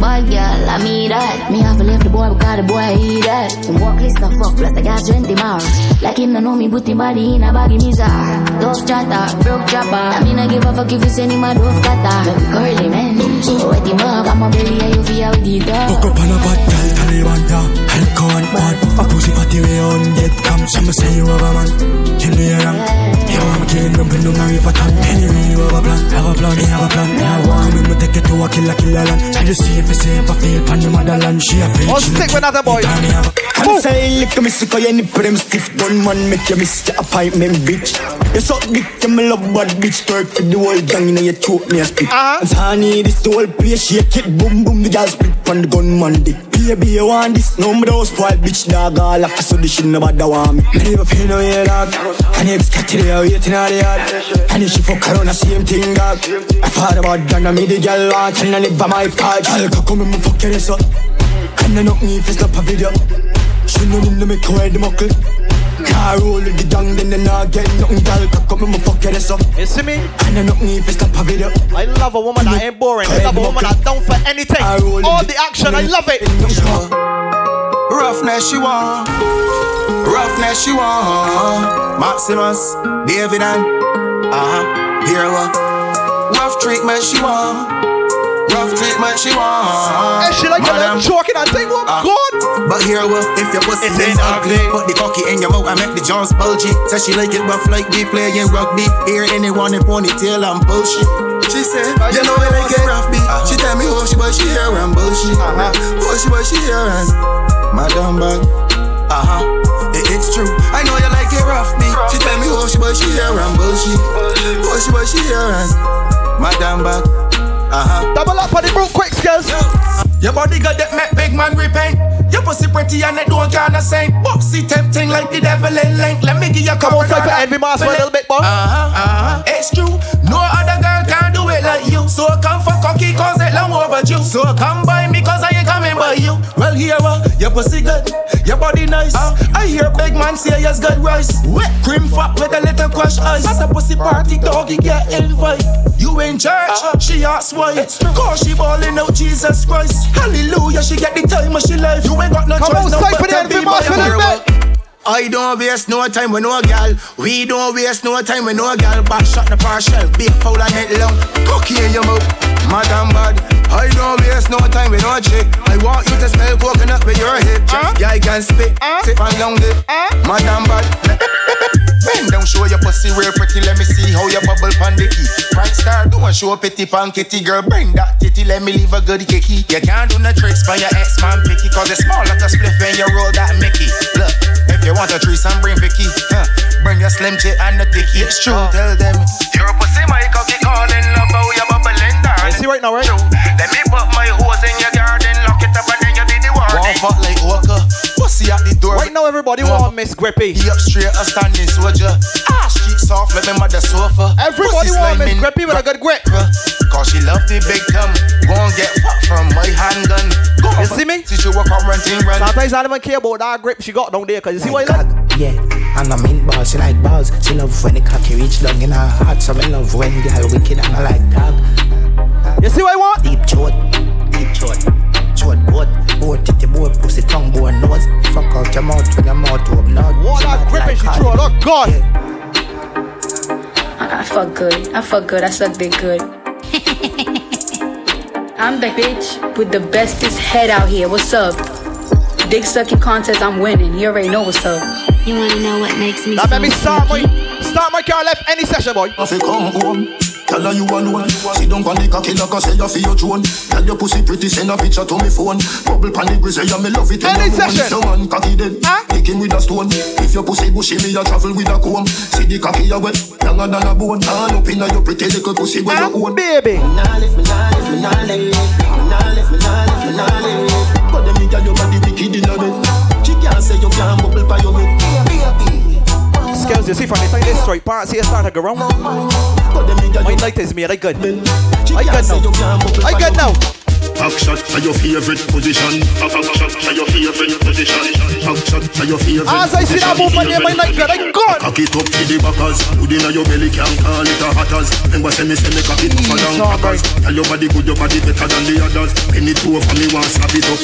My girl, I mean that. Me have to leave the boy because the boy eat that. Him walk list of fuck, plus I got twenty more. Like him no know me, but him body in a baggy mizar. Dove chatter, broke chopper. I mean I give a fuck if you send him a dove cutter. But curly man, so wet him up. I'm a belly, I you feel with the dog. Fuck up on a bad girl, Talibanta. I'll go on bad. A pussy fatty way on dead come. Some say you have a man. Killing them, but no marry for time. Anyway, you have a plan, have a plan, they have a plan. Now I'm in to take it to a killer, killer land. I just see if it's safe, I feel pan the motherland. She a fake. I'll stick with another boy. I'm saying, lick me sick, I ain't put him stiff. Don't man make you miss a pipe, man, bitch. You suck dick, you me love bad bitch. Turk with the whole gang, you know you choke me a spit. As honey, this the whole place, shake it, boom, boom. The girl split from the gunman dick. Baby, you want this number, those wild bitch dog. All after so the shit nobody want me. I never feel no way, dog. I never got to the waiting. And if she fuck around the same thing, dog. I thought about that, I made the girl watch. And I live by my part. I'll come and fuck your ass up. And I knock me if it's not a video. She no need to make her head muckle. Car roll with the dung, then they not get nothing. Girl, come and fuck your ass up. You see me? And I knock me if it's not a video. I love a woman that ain't boring. I love a woman that down for anything. All the action, I love it. Roughness she want, roughness she want. Maximus, David and uh-huh, here what? Rough treatment she want, rough treatment she want. And she like a choking and thing, oh uh, God. But here what? If your pussy is ugly, put the cocky in your mouth and make the jaws bulgy. Says she like it rough like we playing rugby. Hear anyone in ponytail and bullshit. She said, oh, you know I like it rough beat. Uh-huh. She tell me oh she but she here and bullshit. Uh-huh. Oh she but she here and my dumb bag. Uh-huh. It, it's true. I know you like it rough beat. Rough she tell me oh she but she here and bullshit. Oh she but she here and my dumb bag. Uh-huh. Double up on the broom quick, girls. Yeah. Your body got that make big man repent. Your pussy pretty and it don't kinda same. Boxy tempting like the devil in length. Let me give you a couple of Envy Mas for a little bit more. Uh-huh. Uh-huh. It's true. No other girl can do it like you. So come for cocky cause it long overdue. So come by me cause I ain't coming by you. Well here, uh, your pussy good. Your body nice. Uh, I hear big man say yes good rice. Wet cream fuck with a little crush ice. That's a pussy party doggy get invite. You in church, uh-huh. She asks why. Cause she ballin' out Jesus Christ. Hallelujah, she get the time of she life. You ain't got no come choice, no but to be my hero. I don't waste no time with no girl. We don't waste no time with no girl. Back shot the partial, big foul and head long. Cookie in your mouth, madam bad. I don't waste no time with no chick. I want you to smell coconut with your hip. Uh? Yeah, I can spit, uh? Tip and long lip, uh? Madam bad. Men don't show your pussy real pretty, let me see how you bubble pan the key. Frank Star, don't show petty pan kitty, girl, bring that titty, let me leave a good kicky. You can't do no tricks for your ex-man picky, cause it's small like a split when you roll that Mickey. Look, if you want a threesome, bring Vicky, huh, bring your slim chick and the ticky. It's true, oh. Tell them, your pussy might cocky calling about your bubbling down. You see right now, right? True. Let me put my hose in your garden, lock it up and then you be the warning. One fuck like Walker. Pussy at the door. Right now everybody want Miss Grippy. He up straight a standing soldier. Ah, street soft like my mother sofa. Everybody want Miss Grippy with a good grip. Cause she love the big cum. Gon' get fucked from my handgun. Go you see me? She should work on running run. Sometimes I don't even care about that grip she got down there. Cause you see my what I like? Yeah. and I'm in balls. She like balls. She love when the cocky reach down in her heart. So I love when girl wicked and I like dog. You see what I want? Deep throat, deep throat, throat boat, boat titty boat, pussy tongue boat nose. Fuck out your mouth when your mouth open up. What that gripping she throw? Oh God! Yeah. I fuck good, I fuck good, I suck dick good. I'm the bitch with the bestest head out here, what's up? Dick sucking contest, I'm winning, you already know what's up. You wanna know what makes me now so let me start my, start my car left any session, boy. If you come home, tell her you alone. She don't want the cocky like I say, I feel your drone. Tell your pussy pretty, send a picture to me phone. Bubble panic grizzly, I me love it. Any session! Your man cocky dead, kick him with a stone. If your pussy bushy, me a travel with a comb. See the cocky a wet. Younger than a bone, all up in your pretty little pussy with your own. Baby! Me nah live, me nah live, me nah live. Me nah live, me nah live, me nah live. But them nigga, your body wicked in a bed. She can't say you can't bubble by your bed. Skills, you see from the time they strike parts here start to go round. My night is me, I good. I good now. I good now. Back shot to your favorite position. Back shot to your favorite position. Back shot to your favorite position. As I see that movement here, my night God, I got. Cock it up to the backers. Good inna your belly, can't call it a hatters. Remember send me, send me cock it up and down backers. Tell your body good, your body better than the others. Any two of me want slap it up.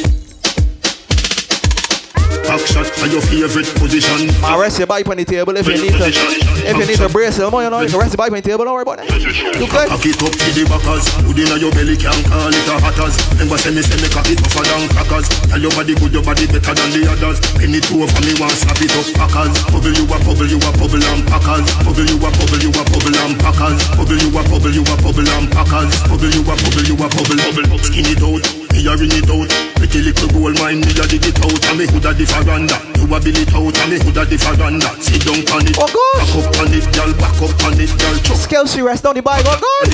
Back shot to your favorite position. I rest your bike on the table if you need to. If you need to brace your more, you know, you can rest your bike on the table, don't worry about that. You good? Cock it up to the backers. Good inna your belly, can't call it a hatters. Remember send me, send me cock it up and down crackers. Tell your body good, your body better than the others. Any two of me want slap it up packers. Bubble you a bubble, you a bubble and packers. Bubble you a bubble, you a bubble and packers. Bubble you a bubble, you a bubble and packers. Bubble you a bubble, you a bubble, bubble. Skin it out, me a ring it out. Pretty little gold mine, me a dig it out. And me hood a different. Faranda, you a bill it out and me hood a the faranda. Sit down on it, oh back up on it, girl, back up on it, girl. Skill, she rest down the bike, oh God.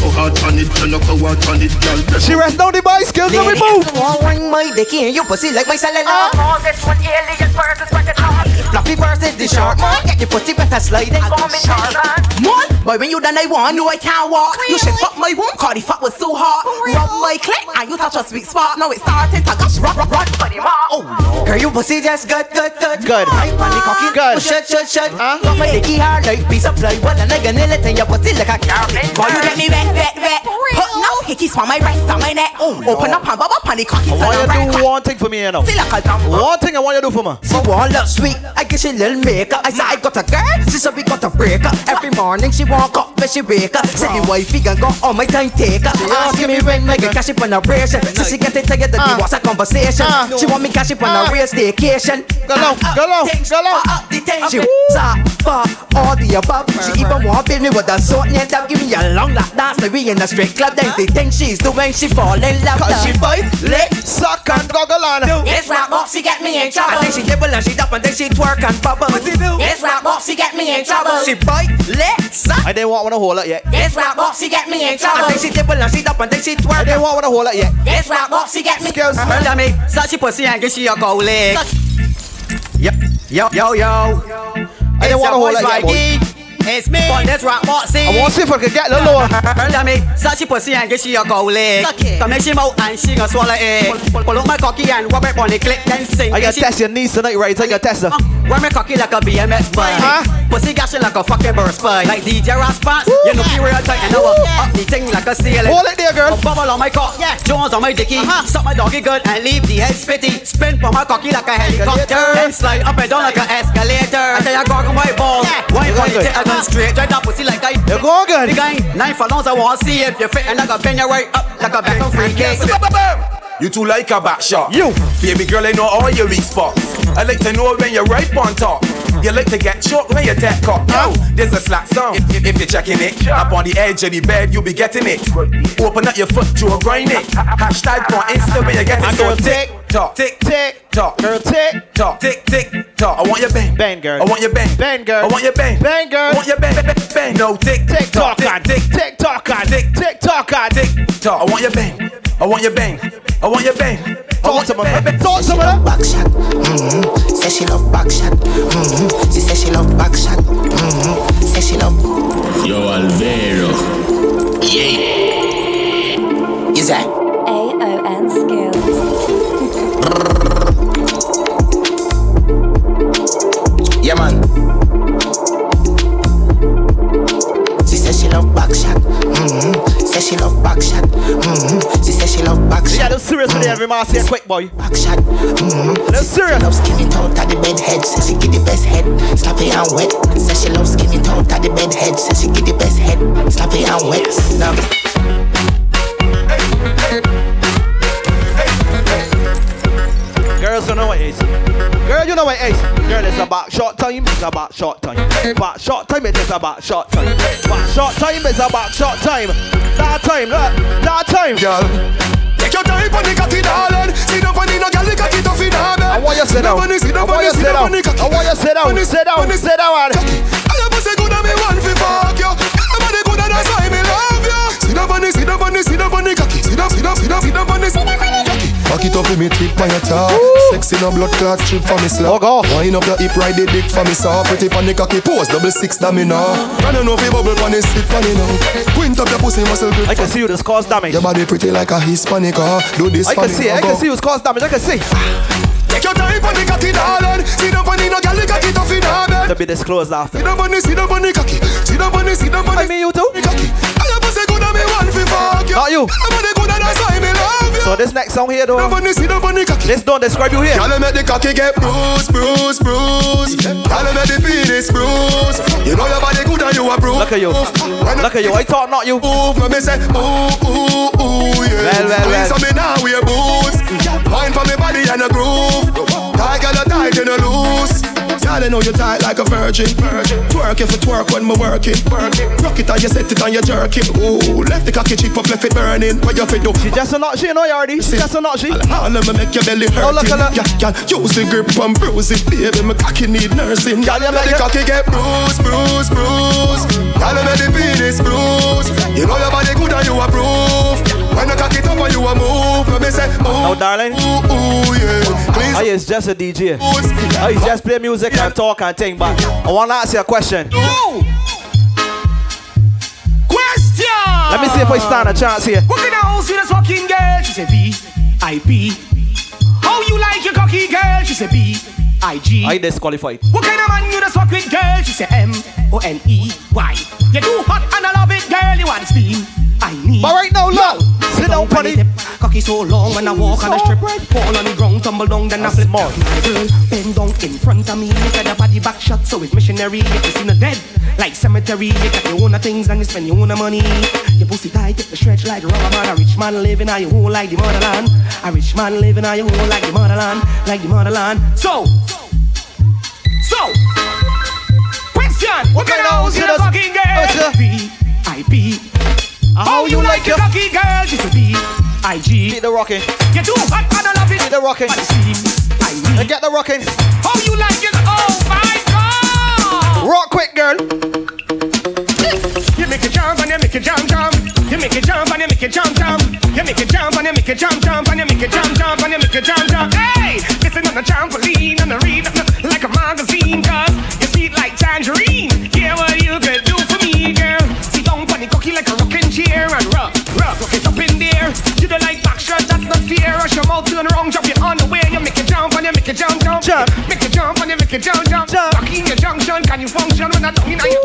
Go hard on it, turn up, go hard on it, girl. She rest down the bike, skills on me move. One ring my dicky and you pussy like my salina. Oh, this one alien versus what the top. Fluffy versus the shark, man. Get the pussy better sliding. Man, boy, when you done I want, no I can't walk. You should fuck my womb, cause the fuck was so hot. Rub my clit and you touch a sweet spot. Now it's starting to gush, rock, rock, rock. Oh, girl, you pussy just good, good, good, good. Right on the cocky, good. Shut, shut, shut. Huh? Got my dicky hard like piece of plywood, and I gonna let in your pussy like a carpet. Boy, you let me wet, wet, wet. Put no hickeys for my wrist on my neck. Oh, open up and bubble up on the cocky. I want you to do one thing for me, you know. One thing I want you to do for me. She want look sweet. I guess she little makeup. I said I got a girl. She said we got a breaker. Every morning she walk up when she wake up. Said the wifey gon' go on my time take her. Asking me when I can cash up on a ration. So she get it together. It was a conversation. She want me cash up on a real stick. Vacation. Go low, go low, go low. Up the tension, up, all the above. She even want to build me with a sword and end up giving me a long lap dance. Like we in a straight club, then they think she's doing she fall in love. Cause she bite, lick, suck and goggle on. It's rap box, she get me in trouble. And then she nibble and she dump and then she twerk and bubble. It's rap box, she get me in trouble. She bite, lick, suck. I didn't want to hold up yet. It's rap box, she get me in trouble. And then she nibble and she dump and then she twerk. I didn't want to hold up yet. It's rap box, she get me. Skills, murder me. Such she pussy and get she a goal leg. Yo, yo, yo, yo. I don't want to hold like that. It's me, but this rock boxy. I want to see if I can get a little lower. Tell me, such she pussy and get she a gold leg. Come make she mouth and she gonna swallow it. Pull, pull up my cocky and rub it on the click then sing. I gotta test your knees tonight, right? I gotta test her. Uh, wear my cocky like a B M X bike. Huh? Pussy got she like a fucking burst spike. Like D J Raspas, you know she real tight and now up the thing like a ceiling. Hold it there, girl. Bubble on my cock, yeah. Jones on my dicky. Uh-huh. Suck my doggy good and leave the head spitty. Spin for my cocky like a helicopter. Then slide up and down like an escalator. I tell you, gargle my balls. Wine on the straight, drive that pussy like I. You're going good. The guy, nine fallons, I want to see if you're fit and I got bend your right up like a back on free case. You two like a back shot. You. Baby girl, I know all your weak spots. I like to know when you're right on top. You like to get choked when you tech up. No, there's a slack sound. If, if, if you're checking it, up on the edge of the bed, you'll be getting it. Open up your foot, you'll grind it. Hashtag on Insta when you're getting it. So tick tock, tick tick tock, girl tick tock, tick tick tock. I want your bang, bang girl. I want your bang, bang girl. I want your bang, bang girl. I want your bang, bang bang. No tick tick tock, tick tick tock, tick tick tock, tick tock. I want your bang, I want your bang, I want your bang. Talk to me, talk to me. Back shot, mm-hmm. Say she love back shot, mm-hmm. She say she love back shot, mm-hmm. Say she love. Yo, Alvero. Yeah. Is that? A O N Skills. Yeah, man. she love backshot. Mm-hmm. She said she love backshot. Yeah, they're serious today, every man. Say a quick boy. Backshot. Mm-hmm. They're serious. She loves skinny toe at the bed head. Says she get the best head. Slappy and wet. Says she loves skinny toe at the bed head. Says she get the best head. Slappy and wet. Love. Girls don't know what it is. Girl, you know what it is. Girl, it's about short time, it's about short time. About short time, it is about short time. About short time, it's about short time. That time, look, that time, girl. Take your time on the cocky, darling. See the funny, no girl, the cocky to feed her. I want you to sit down. I want you to sit down. I want you to sit down. Sit down, sit down. I am going to say good on me one for fuck you. I'm going to go down and say me love you. See the funny, see the funny, see the funny cocky. See the, see the, see the, see the funny, see the funny cocky. Back it up with me, trip on your top. Sexy no blood clot, trip for me slap. Oh, wine up your hip, ride the dick for me saw. Pretty panic cocky pose, double six that me now. Run on off your bubble pan, it's sit for me now. Quint up your pussy muscle grip. I can see you, this cause damage. Your body pretty like a Hispanic, huh? Do this I for me. I can see, I can see you, this cause damage, I can see. Take your time for the cocky, darling. See the funny, no girl, the cocky tough in her bed. To be disclosed after. See the funny, see the funny cocky. See the funny, see the funny. I mean you too. I have a second on me one for fuck you. Not you. I'm on the good and I saw me love. So this next song here though, this don't describe you here. Y'all make the cocky get bruised, bruised, bruised. Y'all make the penis bruised. You know your body good and you a bruise. Look at you, look at you, I thought not you. Move, let me say, ooh, ooh, ooh, yeah. Well, well, well. So me now wear boots. Wine for me body and a groove. Tight girl a tight and a loose. Y'all know you tight like a virgin. Twerk if you twerk when me working. Rock it and you set it and you jerk it. Ooh, left the cocky cheek up, left it burning. What you fit do? She just a lot, she know you. She just a not she. I'll let me make your belly hurt. Oh, look at that. Yeah, yeah. Use the grip and bruise it, baby. My cocky need nursing. Y'all let the cocky get bruised, bruised, bruised. Y'all let the penis bruised. You know your body good and you a proof. When the cocky top and you a move, let me say move. No, darling. Ooh, ooh, yeah. Please. I is just a D J. I is just play music and talk and think. But I want to ask you a question. No. Let me see if I stand a chance here. Look at that old serious fucking girl. She said B, I B. How you like your cocky girl? She said B, I G. I disqualified. What kind of man you just fuck with, girl? She said M, O N E Y. You're too hot and I love it, girl. You want steam? I need. But right now, look. Sit down, buddy. Cocky so long when I walk on the strip. Fall on the ground, tumble down, then I flip more. Girl, bend down in front of me. Look at the body back shot, so it's missionary. You can see the dead. Like cemetery, you got your own things and you spend your own money. Your pussy tight, get the stretch like rubber man. A rich man living on your hole like the motherland. A rich man living on your hole like the motherland, like the motherland. So, so, question, what kind of house you fucking girl? B I B. How you like your cocky girl? She's a B I G. Get the rocking. Get too hot, I don't love it. Get the rocking. I get the rocking. How you like your oh my. Rock quick, girl. You make it jump and you make it jump, jump. You make it jump and you make it jump, jump. You make it jump and you make it jump, jump. And you make it jump, jump and you make it jump, jump. Hey, listen on the trampoline and the read like a magazine, cause you sweet like tangerine. Yeah, what you could do for me, girl. See down funny cocky like a rocking chair and rock, rock, rock it up in there. You don't like back shot, that's not fear. Rush your mouth, turn around, drop your underwear. You make it jump and you make it jump, jump. Jump. Make it jump and you make it jump, jump. Jump. Junction, can you function when I don't mean I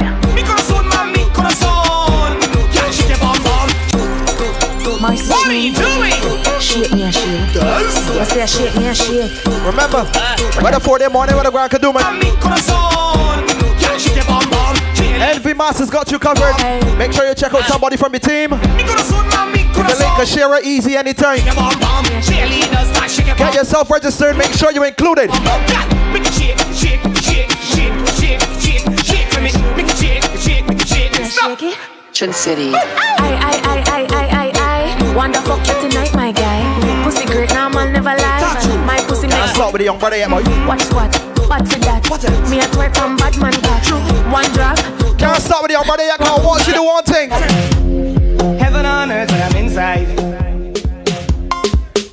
am? Me corazón, mami, corazón. Yeah, she kept on bomb. My sister. What are you doing? Shake me and shake. I say shake me and shake. Remember, uh, by the four day morning when the grand could do, man. Mami, corazón. Yeah, she kept on bomb. Envy Mas has got you covered. Make sure you check out somebody from the team. Me corazón, mami, corazón. You can link Kashira easy anytime. Get yourself registered. Make sure you're included. Make it shake, shake, shake, shake, shake, shake, shake for me. Make it shake, shake, shake, stop. Trin City. I, I, I, I, I, I, I. Wanna fuck you tonight, my guy. Pussy great, now I'll never lie. My pussy makes. That's not with the young brother yet, boy. Watch what? Watch with that. What else? Me a twerk from Batman got you. One drop. Can't stop with the young brother yet, now watch you do one thing. Heaven on earth when I'm inside.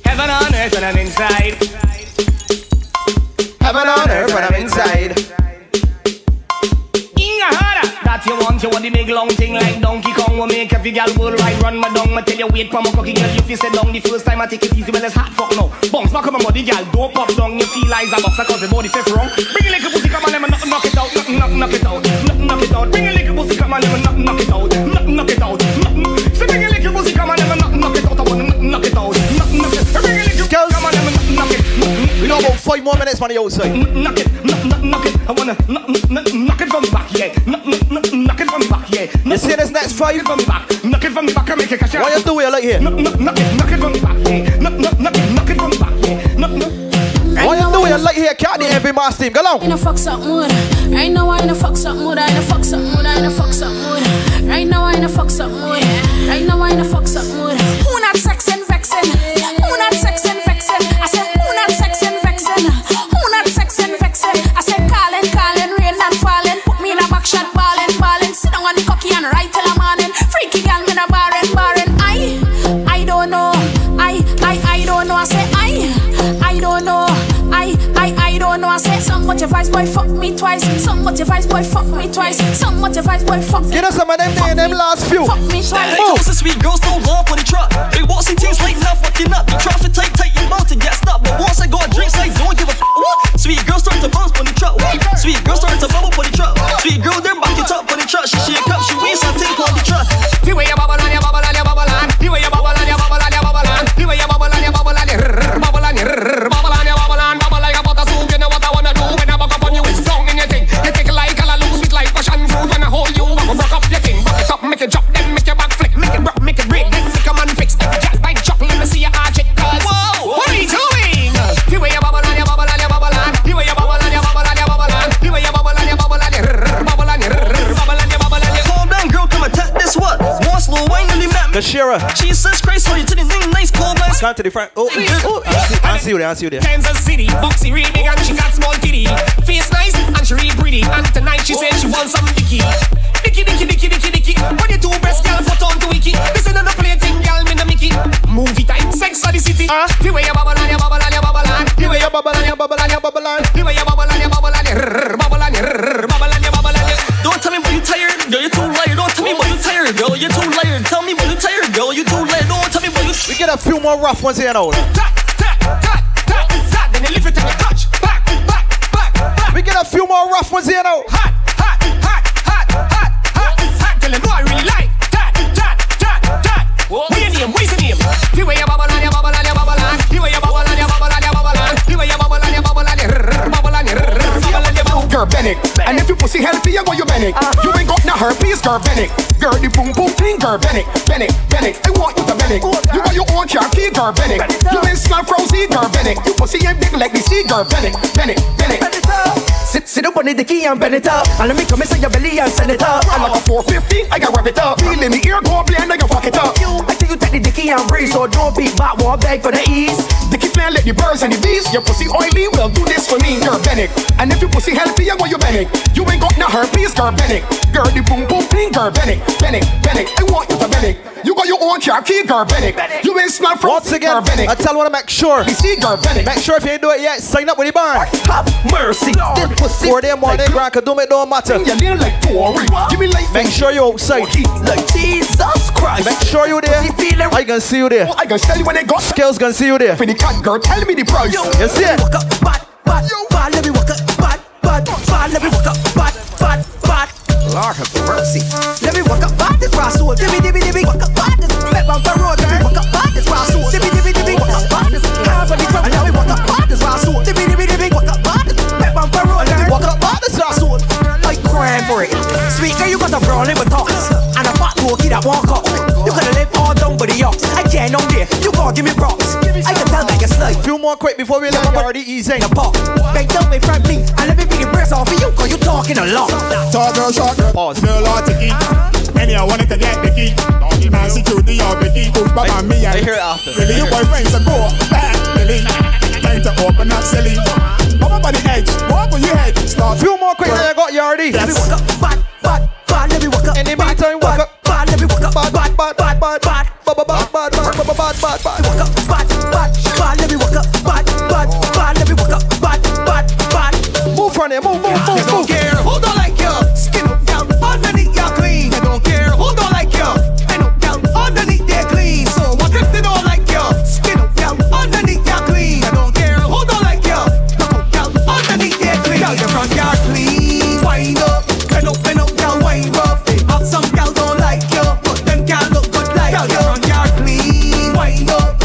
Heaven on earth when I'm inside. Heaven on earth when I'm inside. That you want, you want the big long thing like Donkey Kong. Will make every girl worldwide run my dung. I tell you wait for my cocky girl. If you sit down the first time I take it easy, well it's hot fuck now. Bounce back on my body girl, don't pop down. You feel eyes a boxer cause the body fits wrong. Bring a little pussy come on, let me knock, knock it out. Knock, knock, knock it out. Knock, knock it out. Bring a little pussy come on, let me knock, knock it out. Knock, knock it out. Knock, knock it out. know about five more minutes, man, the outside. Knock it, knock it, I wanna knock it from back, yeah. Knock it from back, yeah. You see this next five? Knock it from back, knock it from back, I make it cash out. Why you do it like here? Knock it, knock it from back, yeah. Knock it from back, yeah. Why you doing like here, can't the Envy Mas team? Go along. In a fuck up mood. Right now I in a fuck up mood. I in a fuck up mood. I in a fuck up mood. Right now I in a fuck up mood. Right now I in a fuck up mood. Who not sexin' vexin'? Who not sexin' vexin'? I said who not sexin' vexin'? Who not sexin' vexin'? I said callin', callin', rain not fallin'. Put me in a back shot, ballin', ballin'. Sit down on the cocky and ride till the morning. Freaky gal me in a barren, barren. I, I don't know. I, I, I don't know. I said I, I don't know. I, I, I don't know. I said some motivice boy fuck me twice. Some motivice boy fuck me twice. Some motivice boy fuck me. Get us some of them there in them last few. Fuck me twice. Oh, the sweet girls don't love on the truck. They walk see teams like half fucking up. The traffic tight, tight, your mouth to get stuck. But once I go and drinks, I don't give a fuck. What? Sweet girls start to bounce on the truck. What? Sweet girls start to bubble on the truck. Sweet girl then back it up on the truck. She shake up, she waste something on the truck. You way your bubble on your bubble on your bubble on. You way your bubble on your bubble on your bubble on. You way your bubble on your bubble on your bubble on your bubble on your bubble on. Make it drop, then make your back flick. Make it rock, make it break, then make your man fix. Just bite chop, let me see your arch it. Whoa, what are you doing? You way your bubble on your bubble on your bubble on. You way your bubble on your bubble on your bubble on. You way your bubble on your bubble on your bubble on your bubble on your bubble on your. Calm down, girl, come attack this what? More slow wine than the map. Kashira. Jesus Christ, so you to the thing nice, cold man. Come to the front. Oh, oh, I see you there, I see you there. Kansas City, boxy real big and she got small titty. Face nice and she real pretty. And tonight she said she wants some dicky. Dicky, dicky, dicky, dicky, dicky. When you two breast girl put on to wiki. This ain't another plaything, girl, me no Mickey. Movie time, sex of the city. Uh, the way you bubble on your bubble on your bubble on. The way you bubble on your bubble on your bubble on. The way you bubble on your bubble on your bubble on your bubble on your bubble on your. Don't tell me why you tired, girl, you too liar. Don't tell me why you tired, girl, you too liar. Tell me why you tired, girl, you too liar. Don't tell me why you. We get a few more rough ones here now. Tap, tap, tap, tap, tap. Then you lift it and you touch. Back, back, back, back. We get a few more rough ones here now. Hot, hot, hot, hot, hot. I really like that, that, that, that. We're name, we're name. You way your bubble on your bubble on your bubble on. You way your bubble on your bubble on your bubble on. You way your bubble on your bubble on your bubble on your bubble on your bubble. Girl, Benick. And if you pussy healthy, you go your Benick. You ain't got no herpes, girl, Benick. Girl, the boom boom thing, girl, Benick. Benick, Benick. I want you to Benick. You got your own charity, girl, Benick. You ain't slap frozen, girl, Benick. You pussy ain't big like the sea, girl, Benick. Benick, Benick. Sit, sit up on the dicky and bend it up. And let me come inside your belly and send it up. I like a four fifty, I got wrap it up. Feel in the ear, go play and I can fuck it up. I think you take the dicky and breeze, so don't be back, wall beg for the ease. Dicky plan like the birds and the bees. Your pussy oily, well do this for me, girl, Benick. And if you pussy healthy, I want you Benick. You ain't got no herpes, girl, Benick. Girl, the boom boom thing, girl, Benick. Benick, Benick, I want you to Benick. You got your own charity, girl, Benick. You ain't smart from once again, girl, I tell you to make sure. You see, girl, Benick. Make sure if you ain't do it yet, sign up with the barn. Have mercy, Lord. Pussy. Or them on like them grand, cause do me don't matter. Like make sure you outside. Like Jesus Christ. Make sure you there. I can see you there. I can tell you when they got Skills can see you there. Finny cat girl, tell me the price. Yo, you see it. Walk up, bad, bad, bad, let me walk up, bad, bad, bad, let me walk up, bad, bad, bad. Lord have mercy. Let me walk up, bad, this rascal. Dibby, dibby, dibby, walk up, bad, this red mouth the road. Let me walk up, bad, this rascal. Dibby, dibby, dibby, walk up, bad, this cavity crowd. Let me walk up, bad, this rascal. Dibby, dibby, dibby, walk up, bad, this red mouth the road. Walk up on this last one, like crying for it. Sweet girl, you got a brown liver tots and a fat walkie that walk up. You gotta live all down by the ox. I can't know there, you can't give me props. I can tell that you're slight. Few more quick before we leave, I'm already easing the pop. Bang down in front of me, and let me be the breast off of you, cause you talking a lot. Talk girl, short girl, pause. No lot to eat. Any I wanted to get the key. Man, security or the key. Poof, baba, me and I hear it after. Really, your boyfriend's a go. Bang, really. Time to open up, silly. Up on the edge, up on your head. Start. Few more quick than I got you already. Let me walk up, bad, bad, bad. Let me walk up, in the meantime, walk up, bad. Let me walk up, bad, bad, bad, bad, bad, bad, bad, bad, bad, bad, bad, bad, bad. Walk up, bad, bad, bad. Let me walk up, bad, bad, bad. Let me walk up, bad, bad, bad. Move from there, move, move, move, move. Don't care, hold on like you. Skin up down underneath your clean. I don't care, hold on like you. Skin up down underneath their clean. So what if they don't like you? Skin up down underneath your clean. I don't care, hold on like you. Girl, your front yard, please wind up. Can open up, girl, wind up. Have some girl don't like you, but them girl look good like you. Girl, your front yard, please wind up.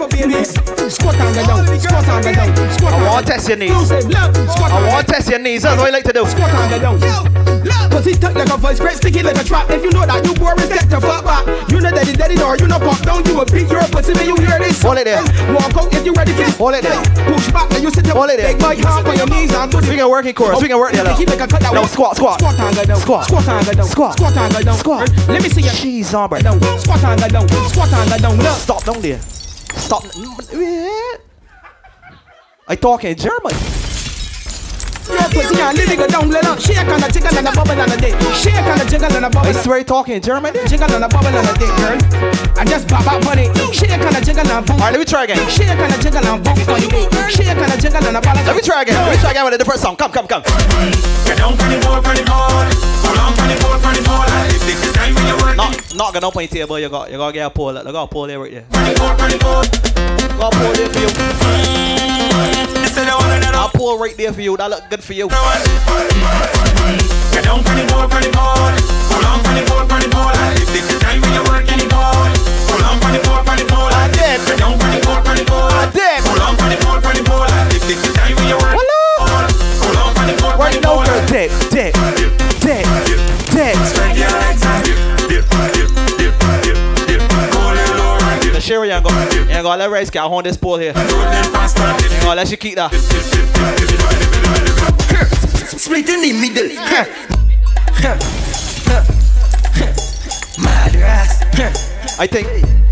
for baby. Squat on the down, squat on the down, squat on the down. I want to test your knees. I want to test your knees. That's what I like to do. Squat on the down. Cause he tucked like a voice, spread sticky like a trap. If you know that you boring, step the fuck back. You know that it's dead or you know pop down. You a beat, you're a pussy, man, you hear this. Hold it there. Walk out if you ready for this. Hold it there. Push back and you sit there. Hold it there. Take my hand on your knees and do this. We can work in chorus. We can work there now. No, squat, squat. Squat on the down. Squat. Squat on the down. Squat. Squat on the down. Squat. Let me see your cheese on right now. Squat on the down. Squat on the down. Stop down there. Stop. I talk in German. I swear I talk in German. I just bop out money. Alright, let me try again. Let me try again. Let me try again with a different song. Come, come, come. Knock, knock it up on your table. You got, you got to get a pole. You got a pole there right there. Got a pole there for you. I'll pull right there for you. That look good for you. I gotta let Rice get on this pole here. Oh, let you keep that. Split in the middle. Madras. I think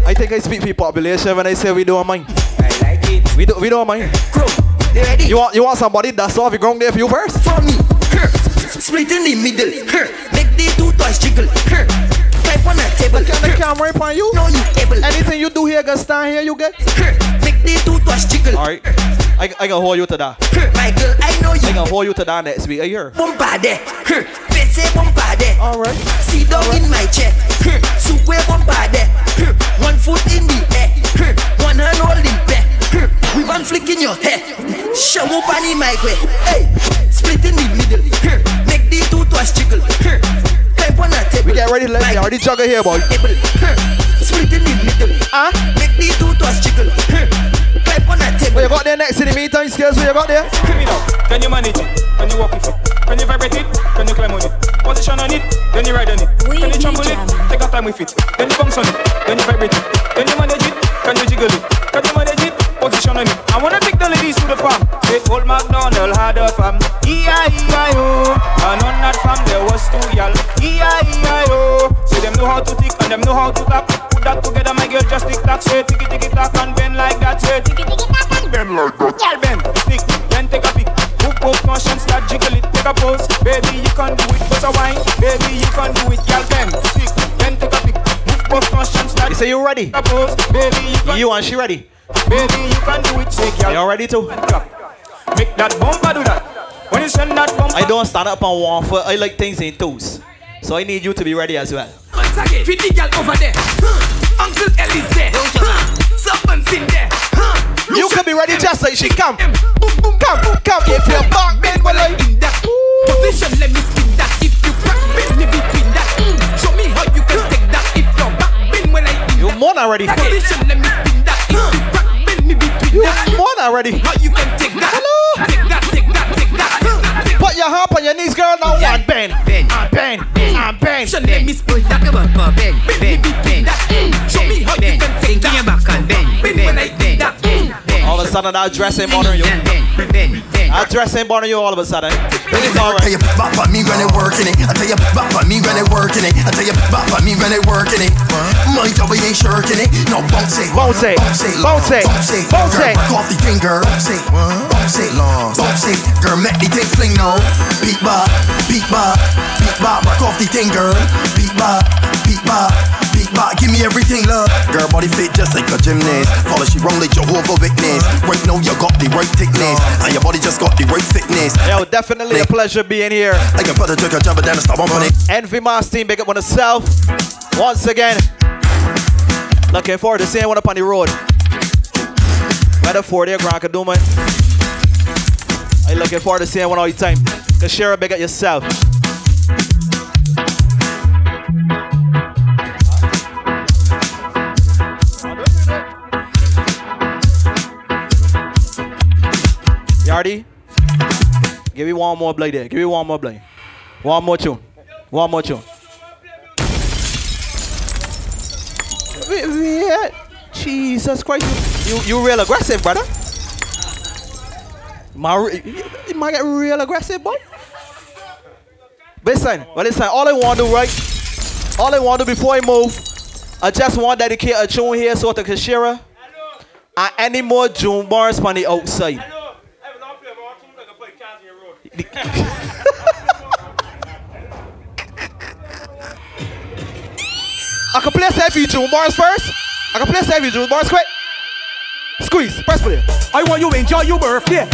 I think I speak for population when I say we don't mind. I like it. We don't we don't mind. You want you want somebody that's off the ground there for you first? For me. Split in the middle. Make the two toys jiggle. On the table. Can I can't rape on you? No, you able. Anything you do here, gonna stand here, you get? Make the two twice jiggle. Alright, I, I gonna hold you to that. My girl, I know you. I gonna hold you to that next week, I hear. Bombade. Bese bombade. Alright. Sit down in my chair. Super bombade. One foot in the air. One hand holding back. We one flick in your hair. Show up on my way. Hey, split in the middle. Make the two twice jiggle. We get ready, let me already juggle here, boy. Split in the middle. Huh? Make the two toes jiggle. Clap on that table. What you got there next in the meantime, Skills? What you got there? Can you manage it? Can you walk with it? Can you vibrate it? Can you climb on it? Position on it? Then you ride on it. Can you trample it? Take your time with it. Then you bounce on it. Then you vibrate it. Can you manage it? Can you jiggle it? Can you manage it? Position on it. I wanna take the ladies to the farm. They old McDonald had a farm. E I E I O. And on that farm there was two y'all. E I E I O. So them know how to tick and them know how to tap. Put that together, my girl, just tick tack. Say ticky ticky tack and bend like that. Say ticky ticky tack and bend like that. Y'all bend, stick, then take a pick. Hook up, conscience, start jiggle it. Take a pose, baby you can do it. Put a wine, baby you can do it. Y'all bend, stick, then take a pick. Hook up, conscience, start. You say you ready? Pose, baby you can. You and she ready? Baby, you can do it, take your. You all ready too? Make that bumper do that. When you send that bumper. I don't stand up on one foot. I like things in toes. So I need you to be ready as well. Fit the girl over there. Uncle Ellie's there. Serpent's in there. You can be ready just like she come. Come, come. If you're back, then well I'm in that position. Let me spin that. If you crack, bend me between that. Show me how you can take that. If you're back, then well I'm in. You're more than ready. Position, let me spin that. If you crack, bend me between that. You're more than ready. How you can take that. Hello. Take that, take that, take that. Put your hop on your knees, girl. Now one bend, bend, bend, bend. So let me split that bumper, bend, bend, bend. Show me how you can take that back and bend, bend when I bend that. All of a sudden, that dress ain't bothering you. That dress ain't bothering you all of a sudden. It's all right. I tell you, bop on me when I working it. I tell you, bop on me when I working it. I tell you, bop on me when I working it. My double ain't shirking it. No, bounce it, bounce it, bounce it, bounce it, bounce it. Coffee finger, bounce it, bounce it, bounce it. Girl, make the thing fling now. Beat bop, beat bop, beat bop, rock off the thing, girl. Beat bop, beat bop, beat bop, give me everything, love. Girl, body fit just like a gymnast. Follow she wrong like Jehovah's Witness. Right now you got the right thickness, and your body just got the right thickness. Yo, definitely a pleasure being here. I can put a trick, a jump, and then stop on it. Envy Mas team, big up on herself. Once again, looking forward to seeing one up on the road. Better for their grand could do my. I'm looking forward to seeing one all the time. Kashira, big up yourself. Hardy, give me one more play there. Give me one more play. One more tune. One more tune. Jesus Christ, you, you, you real aggressive, brother. My, you might get real aggressive, boy. Listen, but listen, all I want to do, right? All I want to do before I move, I just want to dedicate a tune here so to Kashira. And any more June bars on the outside. I can play save you June bars first. I can play save you June bars quick. Squeeze, press play. I want you to enjoy your birthday.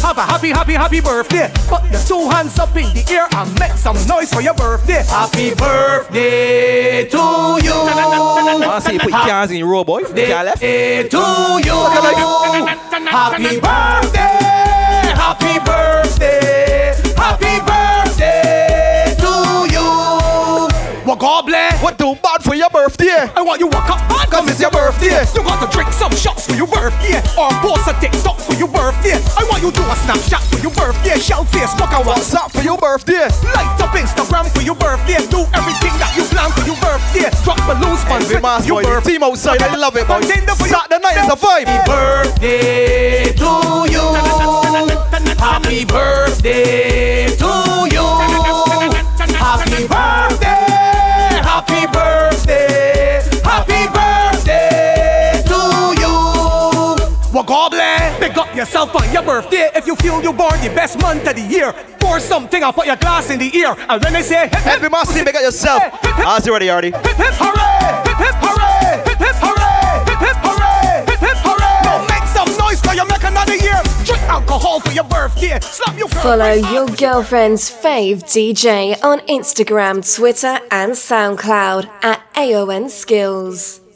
Have a happy, happy, happy birthday. Put your two hands up in the air and make some noise for your birthday. Happy birthday to you. I see you put your hands in your row, boy. Happy birthday to you. Happy birthday. Happy birthday. Happy birthday to you. Well, God bless. What do bad for your birthday? I want you to walk up hard because it's your birthday. You got to drink some shots for your birthday. Or post a TikTok for your birthday. I want you to do a Snapchat for your birthday. Shout Facebook and WhatsApp for your birthday. Light up Instagram for your birthday. Do everything that you plan for your birthday. Drop balloons for your boy, birthday. Team outside, I love it, boy. Saturday night is a vibe. Happy birthday to you. Happy birthday to you. Happy birthday. Happy birthday. Happy birthday to you. Well, God bless. Pick up yourself on your birthday. If you feel you're born the best month of the year, pour something and put your glass in the ear. And when they say hip, hip, hip, hip, pick up yourself. I see ready already. Hip, hip, hooray. Hip, hip, hooray. Hip, hip, hooray. Hip, hip, hooray. Hip, hip, hooray. Don't make some noise till you make another year. Drink alcohol for your birthday. Slap your Follow your girlfriend's fave D J on Instagram, Twitter, and SoundCloud at A O N Skills.